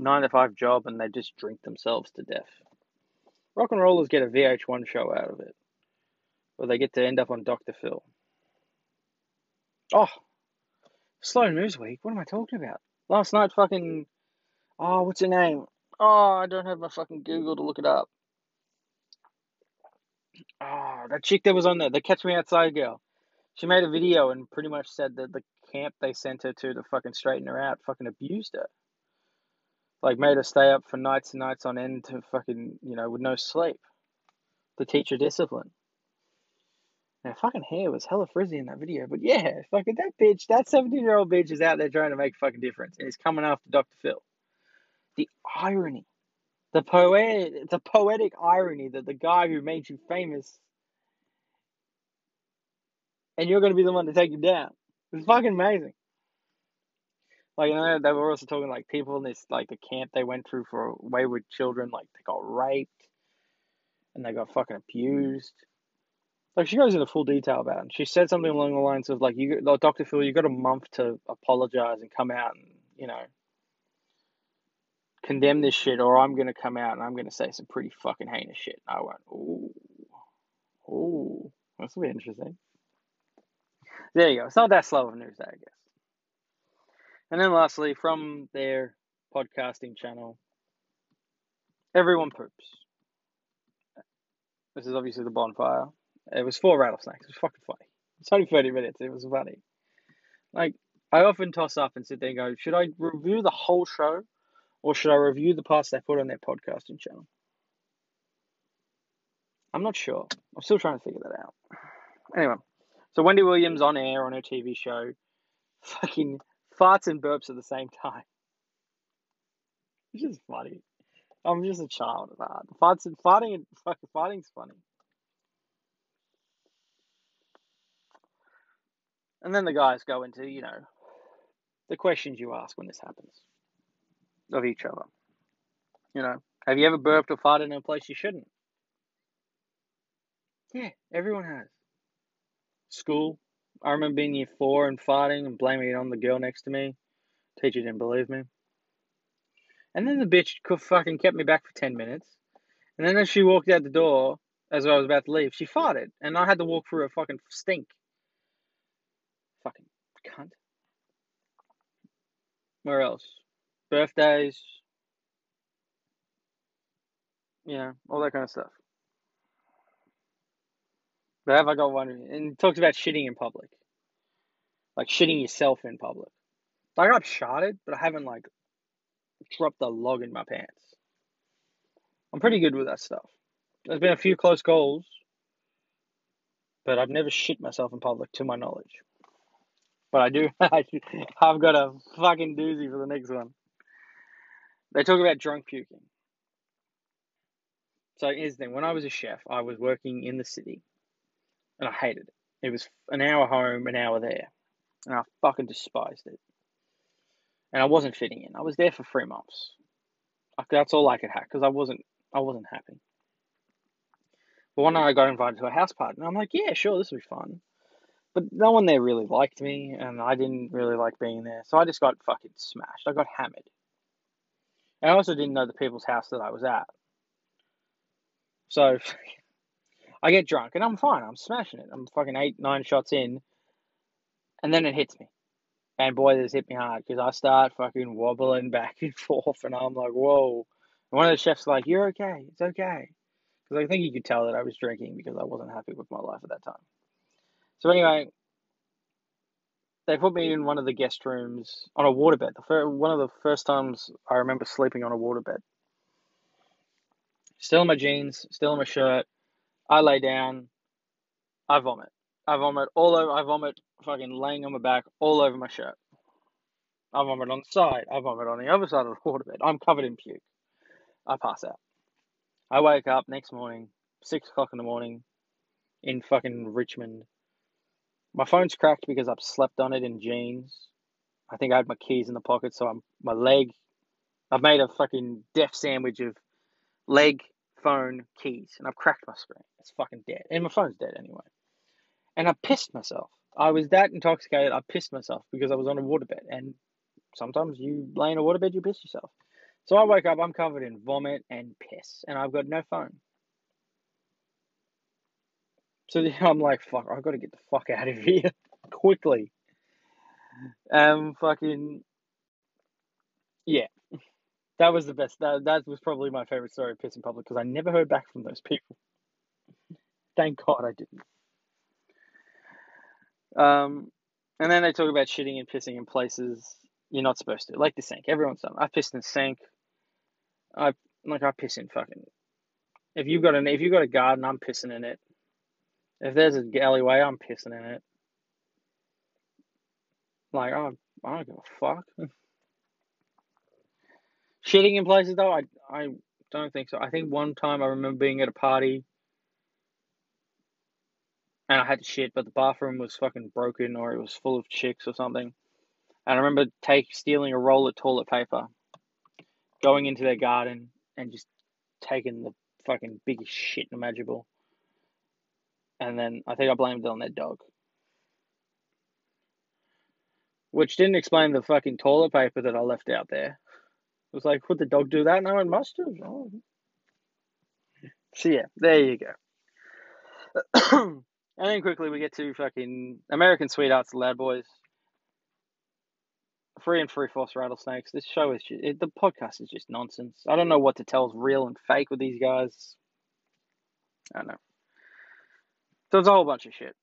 9-to-5 job and they just drink themselves to death. Rock and rollers get a VH1 show out of it, or they get to end up on Dr. Phil. Oh, Slow News Week. What am I talking about? Last night, fucking... Oh, what's her name? Oh, I don't have my fucking Google to look it up. Oh, that chick that was on there, the Catch Me Outside girl. She made a video and pretty much said that the camp they sent her to fucking straighten her out fucking abused her. Like, made her stay up for nights and nights on end to fucking, you know, with no sleep. To teach her discipline. And her fucking hair was hella frizzy in that video. But yeah, fucking that bitch, that 17-year-old bitch is out there trying to make a fucking difference. And it's coming after Dr. Phil. The irony. The poetic irony that the guy who made you famous, and you're going to be the one to take you down. It's fucking amazing. Like, you know, they were also talking, like, people in this, like, the camp they went through for wayward children, like, they got raped, and they got fucking abused. Like, she goes into full detail about it, and she said something along the lines of, like, you, like, Dr. Phil, you got a month to apologize and come out and, you know, condemn this shit, or I'm going to come out and I'm going to say some pretty fucking heinous shit. And I went, ooh, that's going to be interesting. There you go. It's not that slow of news, I guess. And then lastly, from their podcasting channel, Everyone Poops. This is obviously the Bonfire. It was 4 rattlesnakes. It was fucking funny. It's only 30 minutes. It was funny. Like, I often toss up and sit there and go, should I review the whole show? Or should I review the parts they put on their podcasting channel? I'm not sure. I'm still trying to figure that out. Anyway, so Wendy Williams on air on her TV show fucking farts and burps at the same time. Which is funny. I'm just a child at heart. Farting's funny. And then the guys go into, you know, the questions you ask when this happens. Of each other. You know, have you ever burped or farted in a place you shouldn't? Yeah, everyone has. School. I remember being year 4 and farting and blaming it on the girl next to me. Teacher didn't believe me. And then the bitch fucking kept me back for 10 minutes. And then as she walked out the door, as I was about to leave, she farted. And I had to walk through a fucking stink. Fucking cunt. Where else? Birthdays, you know, all that kind of stuff. But have I got one? And it talks about shitting in public. Like, shitting yourself in public. Like, I've sharted, but I haven't, like, dropped a log in my pants. I'm pretty good with that stuff. There's been a few close calls, but I've never shit myself in public, to my knowledge. But I do, I've got a fucking doozy for the next one. They talk about drunk puking. So here's the thing. When I was a chef, I was working in the city. And I hated it. It was an hour home, an hour there. And I fucking despised it. And I wasn't fitting in. I was there for 3 months. That's all I could hack. Because I wasn't happy. But one night I got invited to a house party. And I'm like, yeah, sure, this will be fun. But no one there really liked me. And I didn't really like being there. So I just got fucking smashed. I got hammered. And I also didn't know the people's house that I was at. So, I get drunk, and I'm fine. I'm smashing it. I'm fucking 8-9 shots in, and then it hits me. And boy, this hit me hard, because I start fucking wobbling back and forth, and I'm like, whoa. And one of the chefs is like, you're okay. It's okay. Because I think you could tell that I was drinking, because I wasn't happy with my life at that time. So anyway, They put me in one of the guest rooms on a waterbed. One of the first times I remember sleeping on a waterbed. Still in my jeans, still in my shirt. I lay down. I vomit. I vomit fucking laying on my back all over my shirt. I vomit on the side. I vomit on the other side of the waterbed. I'm covered in puke. I pass out. I wake up next morning, 6 o'clock in the morning, in fucking Richmond. My phone's cracked because I've slept on it in jeans. I think I had my keys in the pocket, so my leg... I've made a fucking death sandwich of leg, phone, keys, and I've cracked my screen. It's fucking dead. And my phone's dead anyway. And I pissed myself. I was that intoxicated, I pissed myself because I was on a waterbed. And sometimes you lay in a waterbed, you piss yourself. So I woke up, I'm covered in vomit and piss, and I've got no phone. So I'm like, fuck, I've got to get the fuck out of here quickly. Yeah. That was the best. That was probably my favorite story of piss in public because I never heard back from those people. Thank God I didn't. And then they talk about shitting and pissing in places you're not supposed to, like the sink. Everyone's done. I pissed in the sink. I piss in fucking. If you've got a garden, I'm pissing in it. If there's an alleyway, I'm pissing in it. Like, I don't give a fuck. Shitting in places, though, I don't think so. I think one time I remember being at a party and I had to shit, but the bathroom was fucking broken or it was full of chicks or something. And I remember stealing a roll of toilet paper, going into their garden and just taking the fucking biggest shit imaginable. And then I think I blamed it on their dog. Which didn't explain the fucking toilet paper that I left out there. It was like, could the dog do that? No, it must have. Oh. So yeah, there you go. And then quickly we get to fucking American Sweethearts, the Loud Boys. Free and Free-Force Rattlesnakes. This show is just... the podcast is just nonsense. I don't know what to tell is real and fake with these guys. I don't know. So it's a whole bunch of shit.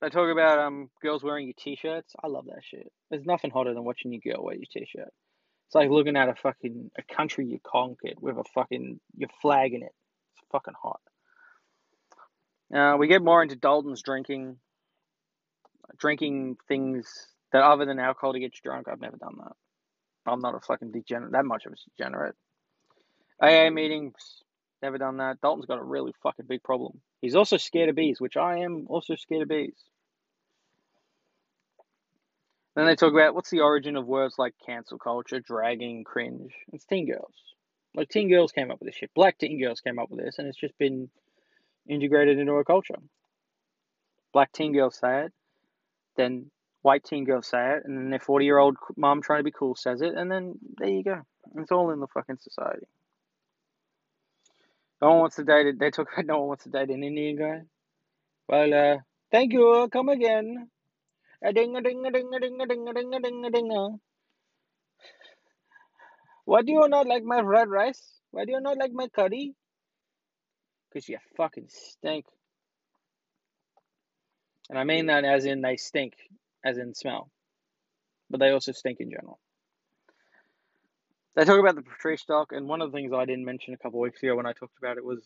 They talk about girls wearing your t-shirts. I love that shit. There's nothing hotter than watching your girl wear your t-shirt. It's like looking at a country you conquered with your flag in it. It's fucking hot. We get more into Dalton's drinking things that other than alcohol to get you drunk. I've never done that. I'm not a fucking degenerate, that much of a degenerate. AA meetings, never done that. Dalton's got a really fucking big problem. He's also scared of bees, which I am also scared of bees. Then they talk about what's the origin of words like cancel culture, dragging, cringe. It's teen girls. Like, teen girls came up with this shit. Black teen girls came up with this, and it's just been integrated into our culture. Black teen girls say it, then white teen girls say it, and then their 40-year-old mom trying to be cool says it, and then there you go. It's all in the fucking society. They talk about no one wants to date an Indian guy. Well, thank you, come again. A-ding-a-ding-a-ding-a-ding-a-ding-a-ding-a-ding-a-ding-a-ding-a. Why do you not like my fried rice? Why do you not like my curry? Because you fucking stink. And I mean that as in they stink, as in smell. But they also stink in general. They talk about the Patrice doc, and one of the things I didn't mention a couple of weeks ago when I talked about it was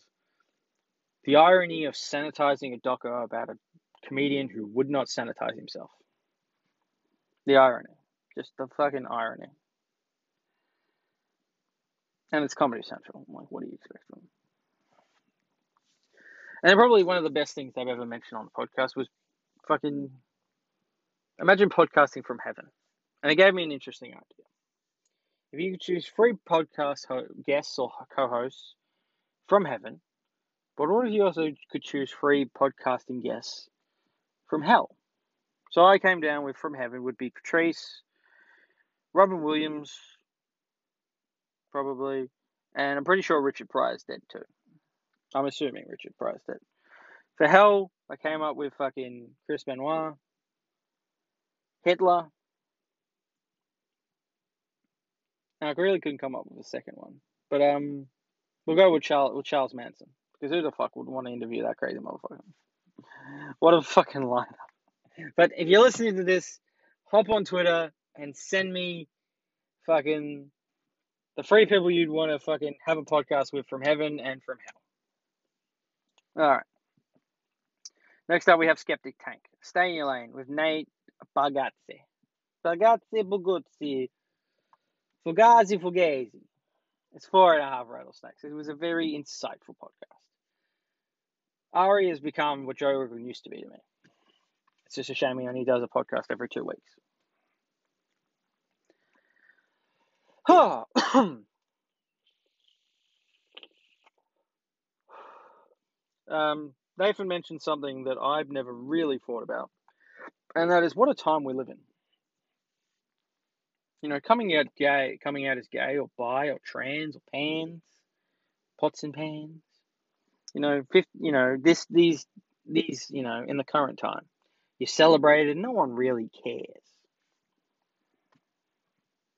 the irony of sanitizing a doco about a comedian who would not sanitize himself. The irony. Just the fucking irony. And it's Comedy Central. I'm like, what do you expect from them? And probably one of the best things they've ever mentioned on the podcast was fucking... Imagine podcasting from heaven. And it gave me an interesting idea. If you could choose free podcast guests or co-hosts from heaven, but what if you also could choose free podcasting guests from hell? So I came down with from heaven would be Patrice, Robin Williams, probably, and I'm pretty sure Richard Pryor's dead too. I'm assuming Richard Pryor's dead. For hell, I came up with fucking Chris Benoit, Hitler. I really couldn't come up with a second one. But we'll go with Charles Manson. Because who the fuck would want to interview that crazy motherfucker? What a fucking lineup. But if you're listening to this, hop on Twitter and send me fucking the three people you'd want to fucking have a podcast with from heaven and from hell. All right. Next up, we have Skeptic Tank. Stay in your lane with Nate Bargatze. Bargatze. Fugazi. It's 4.5 rattlesnakes. It was a very insightful podcast. Ari has become what Joe Rogan used to be to me. It's just a shame he only does a podcast every 2 weeks. Oh. Nathan mentioned something that I've never really thought about, and that is what a time we live in. You know, coming out as gay or bi or trans or pans, pots and pans. You know, in the current time, you're celebrated. No one really cares.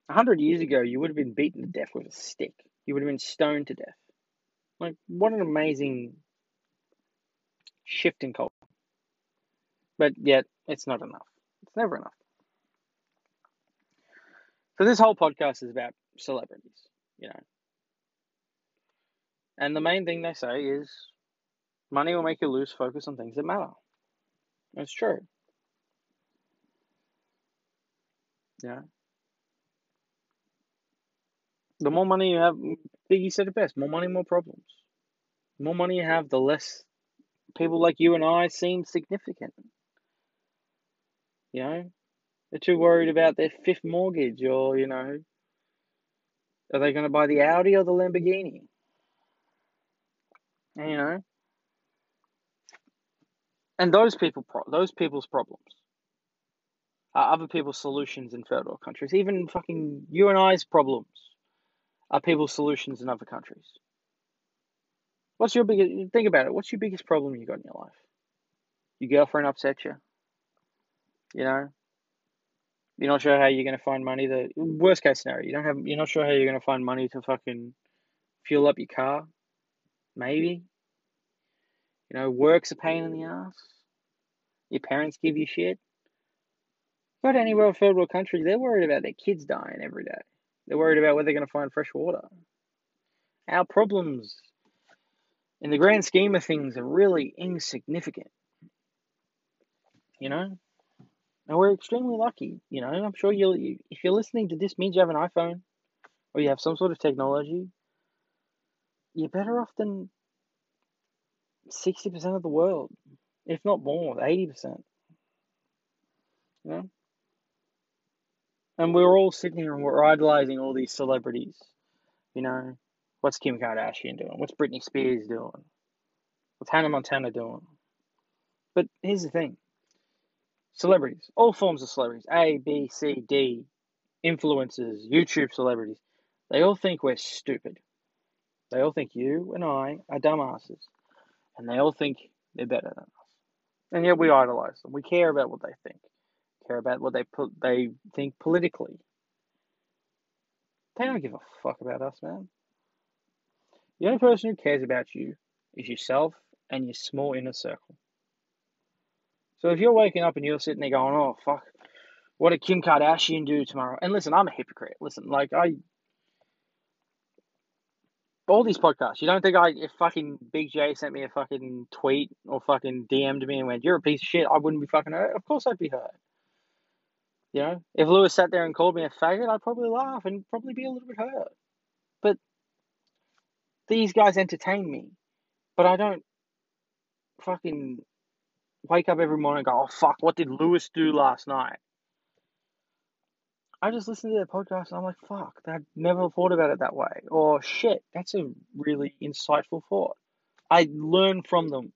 100 years ago, you would have been beaten to death with a stick. You would have been stoned to death. Like, what an amazing shift in culture. But yet, it's not enough. It's never enough. So this whole podcast is about celebrities, you know. And the main thing they say is money will make you lose focus on things that matter. That's true. Yeah. The more money you have, Biggie said it best, more money, more problems. The more money you have, the less people like you and I seem significant. You know? They're too worried about their 5th mortgage or, you know, are they going to buy the Audi or the Lamborghini? You know? And those people's problems are other people's solutions in third world countries. Even fucking you and I's problems are people's solutions in other countries. Think about it. What's your biggest problem you got in your life? Your girlfriend upset you? You know? You're not sure how you're going to find money to, worst case scenario, you're not sure how you're going to find money to fucking fuel up your car. Maybe. You know, work's a pain in the ass. Your parents give you shit. But anywhere in third world country, they're worried about their kids dying every day. They're worried about where they're going to find fresh water. Our problems, in the grand scheme of things, are really insignificant. You know? And we're extremely lucky, you know, and I'm sure if you're listening to this, means you have an iPhone or you have some sort of technology, you're better off than 60% of the world, if not more, 80%. You know? And we're all sitting here and we're idolizing all these celebrities. You know, what's Kim Kardashian doing? What's Britney Spears doing? What's Hannah Montana doing? But here's the thing. Celebrities, all forms of celebrities, A, B, C, D, influencers, YouTube celebrities, they all think we're stupid. They all think you and I are dumbasses. And they all think they're better than us. And yet we idolize them. We care about what they think. We care about what they think politically. They don't give a fuck about us, man. The only person who cares about you is yourself and your small inner circle. So if you're waking up and you're sitting there going, oh, fuck, what did Kim Kardashian do tomorrow? And listen, I'm a hypocrite. Listen, like, all these podcasts, you don't think if fucking Big J sent me a fucking tweet or fucking DM'd me and went, you're a piece of shit, I wouldn't be fucking hurt. Of course I'd be hurt. You know, if Lewis sat there and called me a faggot, I'd probably laugh and probably be a little bit hurt. But these guys entertain me. But I don't fucking wake up every morning and go, oh, fuck, what did Lewis do last night? I just listen to their podcast and I'm like, fuck, I'd never thought about it that way. Or, shit, that's a really insightful thought. I learn from them.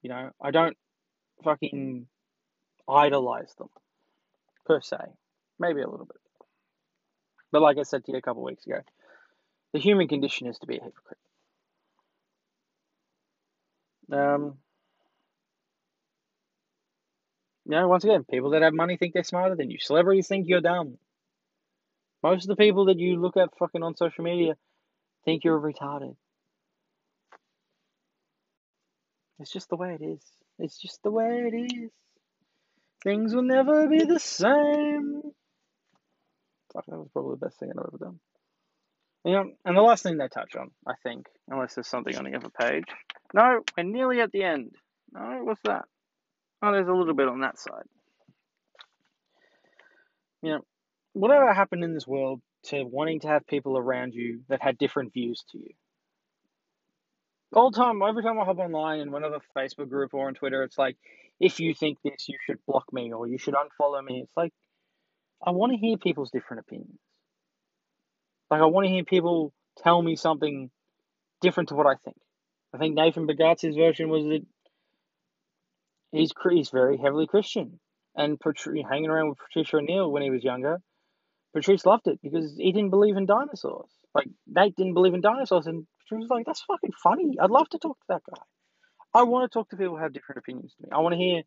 You know, I don't fucking idolize them, per se. Maybe a little bit. But like I said to you a couple of weeks ago, the human condition is to be a hypocrite. You know, once again, people that have money think they're smarter than you. Celebrities think you're dumb. Most of the people that you look at fucking on social media think you're retarded. It's just the way it is. It's just the way it is. Things will never be the same. Fuck, that was probably the best thing I've ever done. You know, and the last thing they touch on, I think, unless there's something on the other page. No, we're nearly at the end. No, what's that? Oh, there's a little bit on that side. You know, whatever happened in this world to wanting to have people around you that had different views to you? All time, every time I hop online in one other Facebook group or on Twitter, it's like, if you think this, you should block me or you should unfollow me. It's like, I want to hear people's different opinions. Like, I want to hear people tell me something different to what I think. I think Nathan Bargatze's version was that he's very heavily Christian. And hanging around with Patrice O'Neill when he was younger, Patrice loved it because he didn't believe in dinosaurs. Like, Nate didn't believe in dinosaurs, and Patrice was like, that's fucking funny. I'd love to talk to that guy. I want to talk to people who have different opinions to me. I want to hear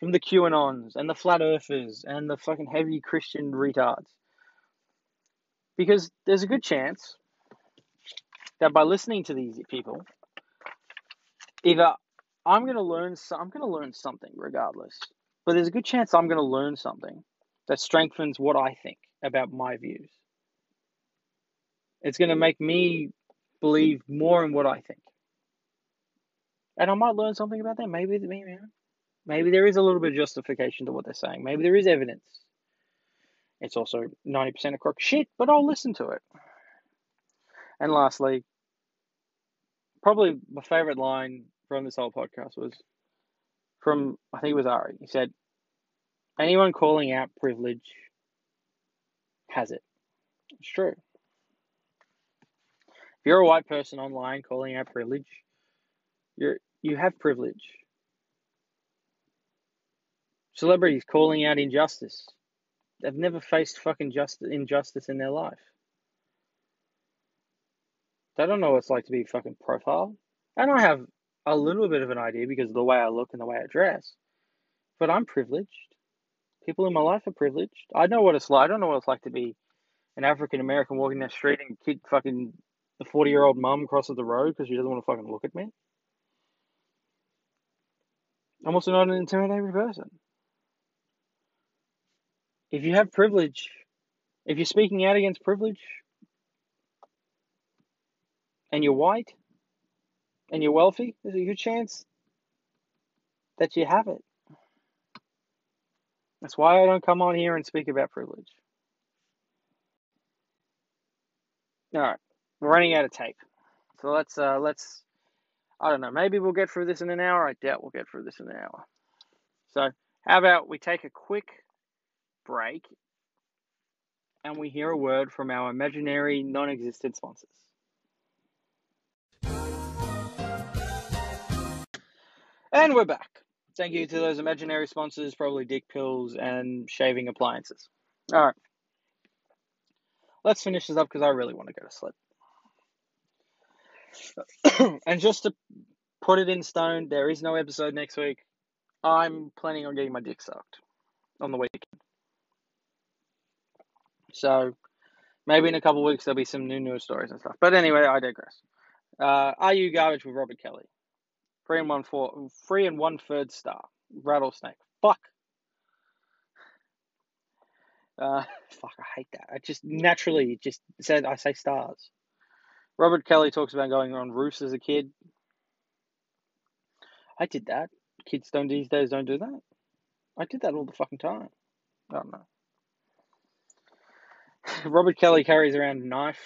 from the QAnons and the Flat Earthers and the fucking heavy Christian retards. Because there's a good chance that by listening to these people, either I'm going to learn something regardless, but there's a good chance I'm going to learn something that strengthens what I think about my views. It's going to make me believe more in what I think. And I might learn something about that. Maybe there is a little bit of justification to what they're saying. Maybe there is evidence. It's also 90% of crock shit, but I'll listen to it. And lastly, probably my favorite line from this whole podcast was from, I think it was Ari. He said, anyone calling out privilege has it. It's true. If you're a white person online calling out privilege, you have privilege. Celebrities calling out injustice. They've never faced fucking injustice in their life. They don't know what it's like to be fucking profiled. And I have a little bit of an idea because of the way I look and the way I dress. But I'm privileged. People in my life are privileged. I know what it's like. I don't know what it's like to be an African American walking down the street and kid fucking the 40-year-old mum crosses the road because she doesn't want to fucking look at me. I'm also not an intimidating person. If you have privilege, if you're speaking out against privilege, and you're white, and you're wealthy, there's a good chance that you have it. That's why I don't come on here and speak about privilege. All right, we're running out of tape, so let's. I don't know. Maybe we'll get through this in an hour. I doubt we'll get through this in an hour. So how about we take a quick break and we hear a word from our imaginary non-existent sponsors. And we're back. Thank you to those imaginary sponsors, probably dick pills and shaving appliances. All right. Let's finish this up because I really want to go to sleep. And just to put it in stone, there is no episode next week. I'm planning on getting my dick sucked on the weekend. So maybe in a couple of weeks there'll be some new news stories and stuff. But anyway, I digress. Are You Garbage with Robert Kelly? 3 1/4 star. Rattlesnake. Fuck. Fuck, I hate that. I just naturally just said I say stars. Robert Kelly talks about going on roofs as a kid. I did that. Kids don't these days don't do that. I did that all the fucking time. I don't know. Robert Kelly carries around a knife.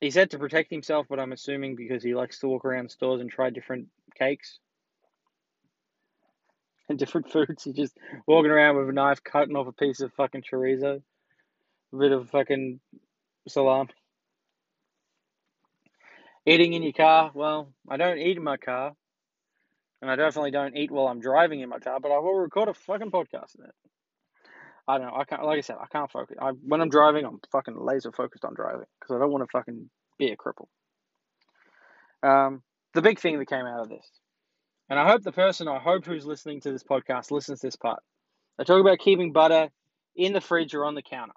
He said to protect himself, but I'm assuming because he likes to walk around stores and try different cakes and different foods. He's just walking around with a knife, cutting off a piece of fucking chorizo, a bit of fucking salami. Eating in your car, well, I don't eat in my car, and I definitely don't eat while I'm driving in my car, but I will record a fucking podcast in it. I don't know, I can't, like I said, I can't focus. When I'm driving, I'm fucking laser focused on driving, because I don't want to fucking be a cripple. The big thing that came out of this, and I hope the person who's listening to this podcast listens to this part. I talk about keeping butter in the fridge or on the counter.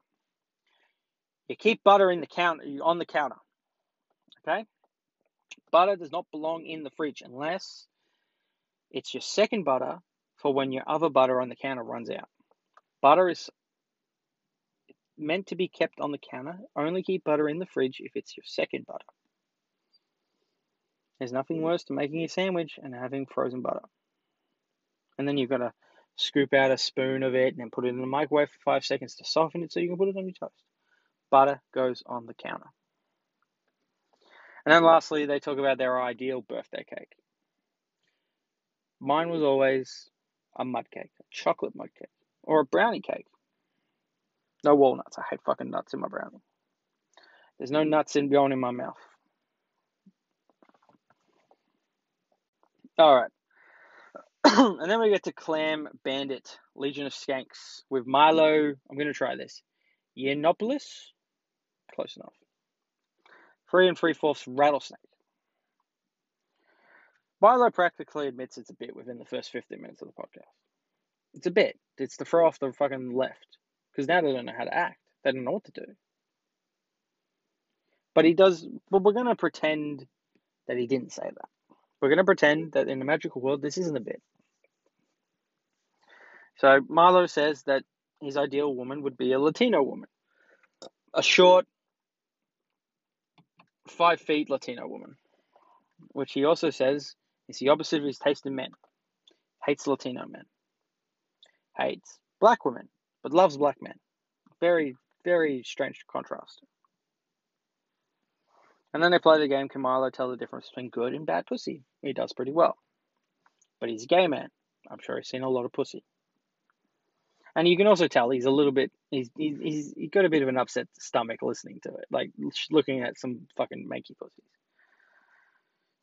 You keep butter on the counter, okay? Butter does not belong in the fridge unless it's your second butter for when your other butter on the counter runs out. Butter is meant to be kept on the counter. Only keep butter in the fridge if it's your second butter. There's nothing worse than making a sandwich and having frozen butter. And then you've got to scoop out a spoon of it and then put it in the microwave for 5 seconds to soften it so you can put it on your toast. Butter goes on the counter. And then lastly, they talk about their ideal birthday cake. Mine was always a mud cake, a chocolate mud cake, or a brownie cake. No walnuts. I hate fucking nuts in my brownie. There's no nuts going in my mouth. All right. And then we get to Clam Bandit, Legion of Skanks, with Milo, I'm going to try this, Yiannopoulos, close enough, 3 3/4 Rattlesnake. Milo practically admits it's a bit within the first 15 minutes of the podcast. It's a bit. It's to throw off the fucking left, because now they don't know how to act. They don't know what to do. But he does, but we're going to pretend that he didn't say that. We're going to pretend that in the magical world, this isn't a bit. So Milo says that his ideal woman would be a Latino woman. A short, 5 feet Latino woman. Which he also says is the opposite of his taste in men. Hates Latino men. Hates black women, but loves black men. Very, very strange contrast. And then they play the game, can Milo tell the difference between good and bad pussy? He does pretty well. But he's a gay man. I'm sure he's seen a lot of pussy. And you can also tell he's a little bit, he's got a bit of an upset stomach listening to it. Like, looking at some fucking manky pussies.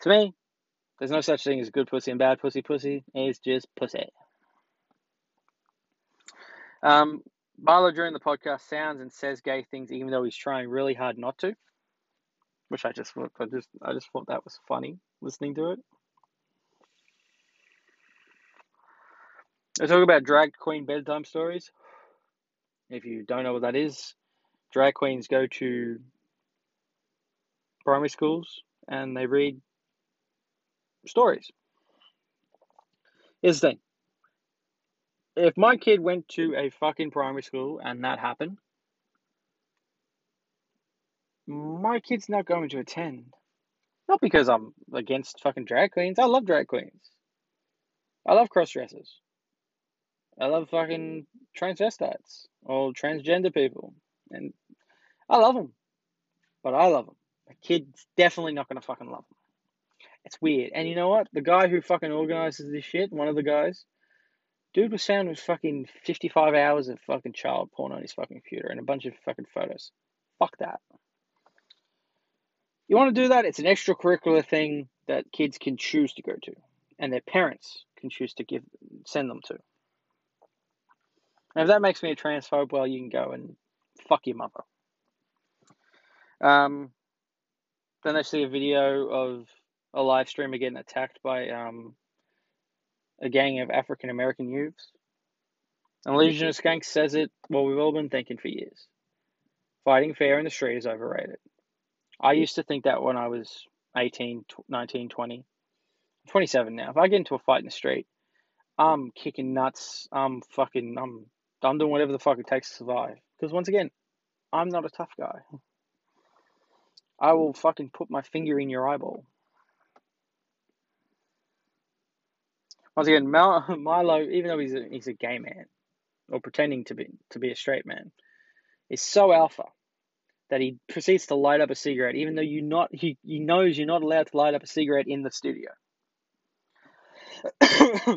To me, there's no such thing as good pussy and bad pussy. Pussy is just pussy. Milo during the podcast sounds and says gay things even though he's trying really hard not to. Which I just thought that was funny, listening to it. They talk about drag queen bedtime stories. If you don't know what that is, drag queens go to primary schools and they read stories. Here's the thing. If my kid went to a fucking primary school and that happened, my kid's not going to attend. Not because I'm against fucking drag queens. I love drag queens. I love cross-dressers. I love fucking transvestites or transgender people. And I love them. But I love them. My kid's definitely not going to fucking love them. It's weird. And you know what? The guy who fucking organizes this shit, one of the guys, dude was found with fucking 55 hours of fucking child porn on his fucking computer and a bunch of fucking photos. Fuck that. You want to do that? It's an extracurricular thing that kids can choose to go to, and their parents can choose to send them to. And if that makes me a transphobe, well, you can go and fuck your mother. Then they see a video of a live streamer getting attacked by a gang of African American youths. And Legion of Skanks says it, well, we've all been thinking for years. Fighting fair in the street is overrated. I used to think that when I was 18, 19, 20. I'm 27 now. If I get into a fight in the street, I'm kicking nuts. I'm doing whatever the fuck it takes to survive. Because once again, I'm not a tough guy. I will fucking put my finger in your eyeball. Once again, Milo, even though he's a gay man, or pretending to be a straight man, is so alpha that he proceeds to light up a cigarette, even though he knows you're not allowed to light up a cigarette in the studio.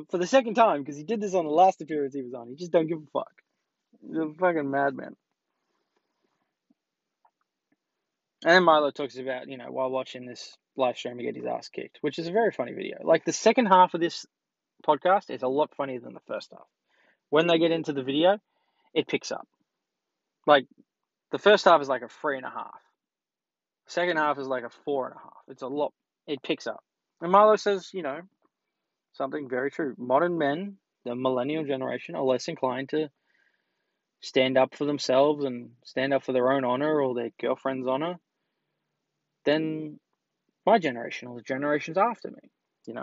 For the second time, because he did this on the last appearance he was on. He just don't give a fuck. He's a fucking madman. And then Milo talks about, while watching this live stream, he get his ass kicked, which is a very funny video. Like, the second half of this podcast is a lot funnier than the first half. When they get into the video, it picks up. Like, the first half is like a 3.5. Second half is like a 4.5. It's a lot. It picks up. And Milo says, something very true. Modern men, the millennial generation, are less inclined to stand up for themselves and stand up for their own honor or their girlfriend's honor than my generation or the generations after me.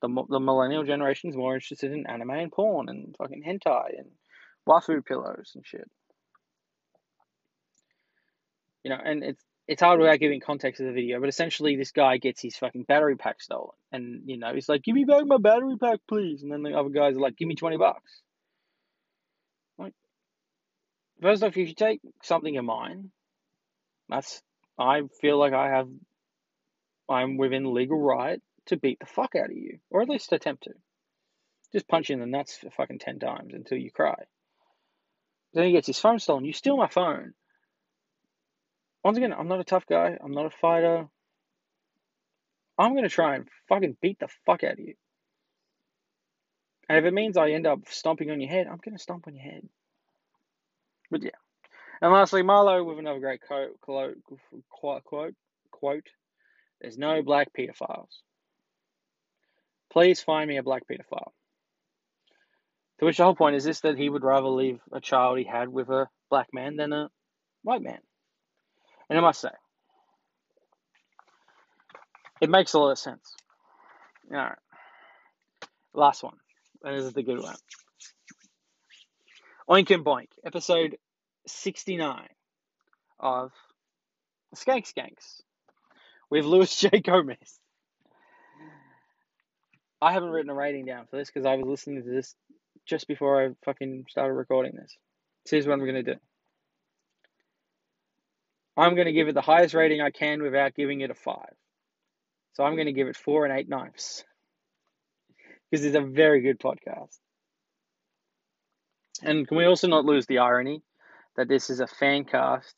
The millennial generation is more interested in anime and porn and fucking hentai and waifu pillows and shit. You know, and it's hard without giving context of the video, but essentially this guy gets his fucking battery pack stolen. And, you know, he's like, give me back my battery pack, please. And then the other guys are like, give me $20. Like, first off, if you take something of mine, I feel like I'm within legal right to beat the fuck out of you, or at least attempt to. Just punch you in the nuts for fucking 10 times until you cry. Then he gets his phone stolen. You steal my phone. Once again, I'm not a tough guy. I'm not a fighter. I'm going to try and fucking beat the fuck out of you. And if it means I end up stomping on your head, I'm going to stomp on your head. But yeah. And lastly, Milo with another great quote. There's no black pedophiles. Please find me a black pedophile. To which the whole point is this, that he would rather leave a child he had with a black man than a white man. And I must say, it makes a lot of sense. All right. Last one. And this is the good one. Oink and Boink, episode 69 of Skanks with Lewis J. Gomez. I haven't written a rating down for this because I was listening to this just before I fucking started recording this. So here's what I'm going to do. I'm going to give it the highest rating I can without giving it a 5. So I'm going to give it 4 and 8 knives. Because it's a very good podcast. And can we also not lose the irony that this is a fan cast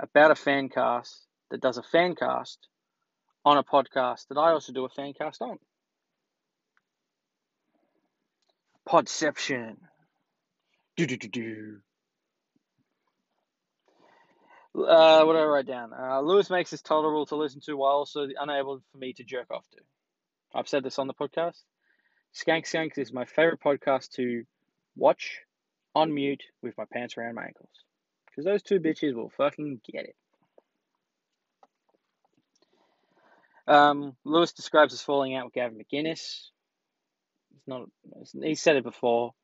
about a fan cast that does a fan cast on a podcast that I also do a fan cast on? Podception. What did I write down? Lewis makes this tolerable to listen to while also unable for me to jerk off to. I've said this on the podcast. Skanks is my favorite podcast to watch on mute with my pants around my ankles. Because those two bitches will fucking get it. Lewis describes his falling out with Gavin McGinnis. He said it before.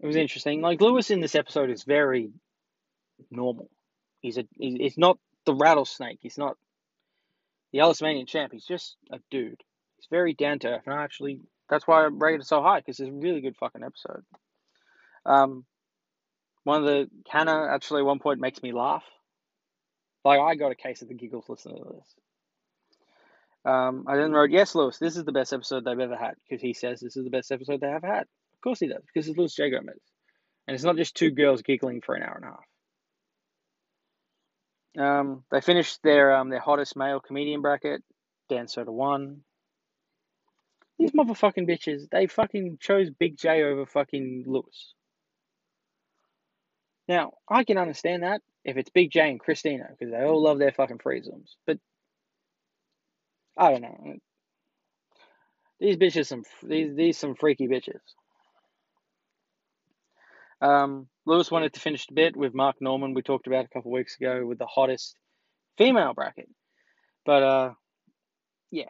It was interesting. Like, Lewis in this episode is very normal. He's not the rattlesnake. He's not the Ellismanian champ. He's just a dude. He's very down to earth. And actually, that's why I rated it so high, because it's a really good fucking episode. Hannah actually at one point makes me laugh. Like, I got a case of the giggles listening to this. I then wrote, yes, Lewis, this is the best episode they've ever had, because he says this is the best episode they have had. Of course he does, because it's Lewis J. Gomez. And it's not just two girls giggling for an hour and a half. They finished their hottest male comedian bracket. Dan Soder won. These motherfucking bitches, they fucking chose Big J over fucking Lewis. Now, I can understand that if it's Big J and Christina, because they all love their fucking threesomes. But, I don't know. These bitches, some freaky bitches. Lewis wanted to finish the bit with Mark Norman, we talked about a couple of weeks ago, with the hottest female bracket. But, it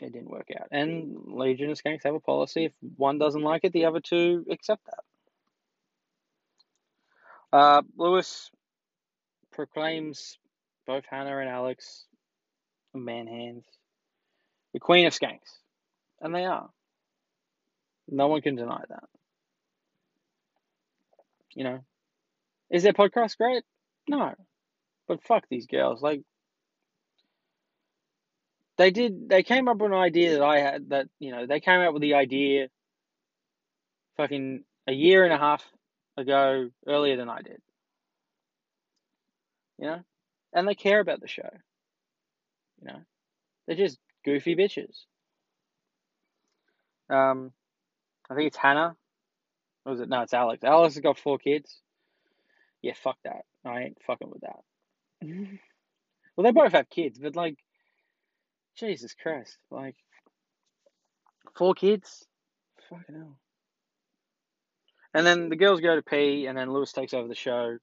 didn't work out. And Legion of Skanks have a policy. If one doesn't like it, the other two accept that. Lewis proclaims both Hannah and Alex man hands. The Queen of Skanks. And they are. No one can deny that. You know, is their podcast great? No, but fuck these girls. Like, they came up with an idea that I had, that, you know, they came up with the idea fucking a year and a half ago, earlier than I did, you know, and they care about the show, you know, they're just goofy bitches. I think it's Hannah. Or was it? No, it's Alex. Alex has got 4 kids. Yeah, fuck that. I ain't fucking with that. Well, they both have kids, but, like, Jesus Christ. Like, 4 kids? Fucking hell. And then the girls go to pee, and then Lewis takes over the show.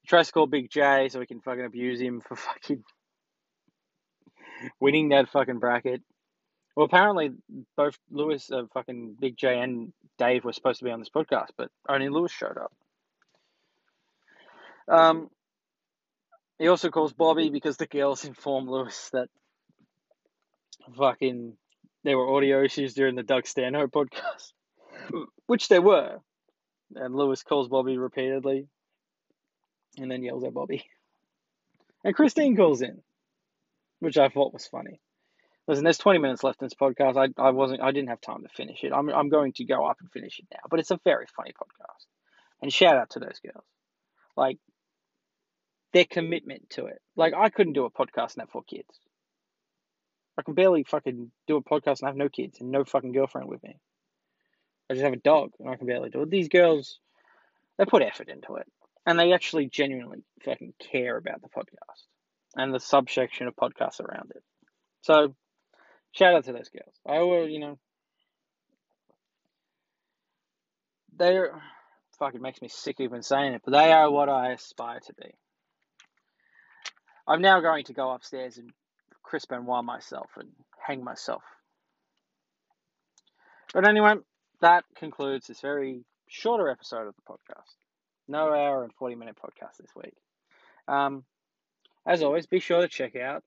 He tries to call Big J so he can fucking abuse him for fucking winning that fucking bracket. Well, apparently both Lewis, fucking Big J and Dave were supposed to be on this podcast, but only Lewis showed up. He also calls Bobby because the girls informed Lewis that fucking there were audio issues during the Doug Stanhope podcast, which there were. And Lewis calls Bobby repeatedly and then yells at Bobby. And Christine calls in, which I thought was funny. Listen, there's 20 minutes left in this podcast. I didn't have time to finish it. I'm going to go up and finish it now, but it's a very funny podcast. And shout out to those girls. Like, their commitment to it. Like, I couldn't do a podcast and have 4 kids. I can barely fucking do a podcast and have no kids and no fucking girlfriend with me. I just have a dog and I can barely do it. These girls, they put effort into it. And they actually genuinely fucking care about the podcast and the subsection of podcasts around it. So, shout out to those girls. I will, you know, they're, fuck, it makes me sick even saying it, but they are what I aspire to be. I'm now going to go upstairs and Chris Benoit myself and hang myself. But anyway, that concludes this very shorter episode of the podcast. No hour and 40-minute podcast this week. As always, be sure to check out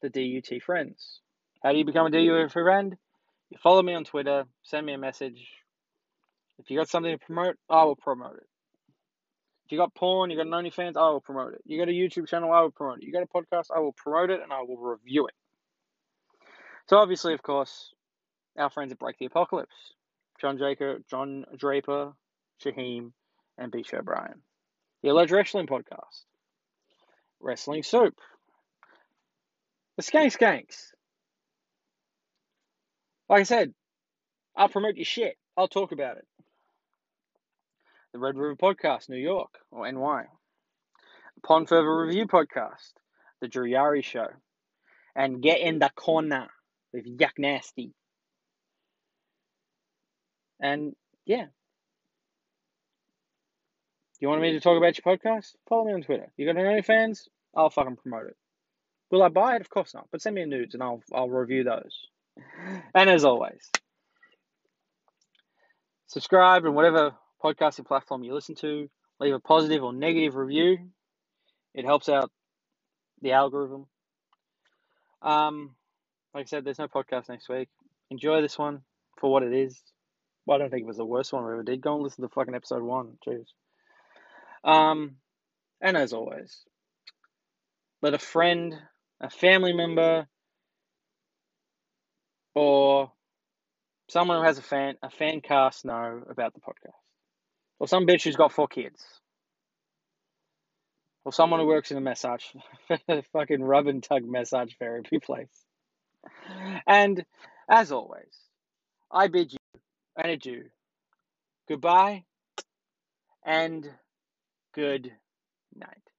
the DUT Friends. How do you become a DUT friend? You follow me on Twitter, send me a message. If you got something to promote, I will promote it. If you got porn, you got an OnlyFans, I will promote it. You got a YouTube channel, I will promote it. You got a podcast, I will promote it and I will review it. So obviously, of course, our friends at Break the Apocalypse, John Draper, Shaheem, and Beach O'Brien. The Alleged Wrestling Podcast, Wrestling Soup, the Skanks. Like I said, I'll promote your shit. I'll talk about it. The Red River Podcast, New York, or NY. Upon Further Review Podcast, The Drew Yari Show. And Get in the Corner with Yuck Nasty. And, yeah. You want me to talk about your podcast? Follow me on Twitter. You got any fans? I'll fucking promote it. Will I buy it? Of course not. But send me nudes and I'll review those. And as always, subscribe and whatever podcasting platform you listen to, leave a positive or negative review. It helps out the algorithm. Like I said, there's no podcast next week. Enjoy this one for what it is. Well, I don't think it was the worst one we ever did. Go and listen to fucking episode 1. Jeez. And as always, let a friend, a family member, or someone who has a fan cast know about the podcast. Or some bitch who's got 4 kids. Or someone who works in a massage, fucking rub and tug massage therapy place. And as always, I bid you an adieu. Goodbye and good night.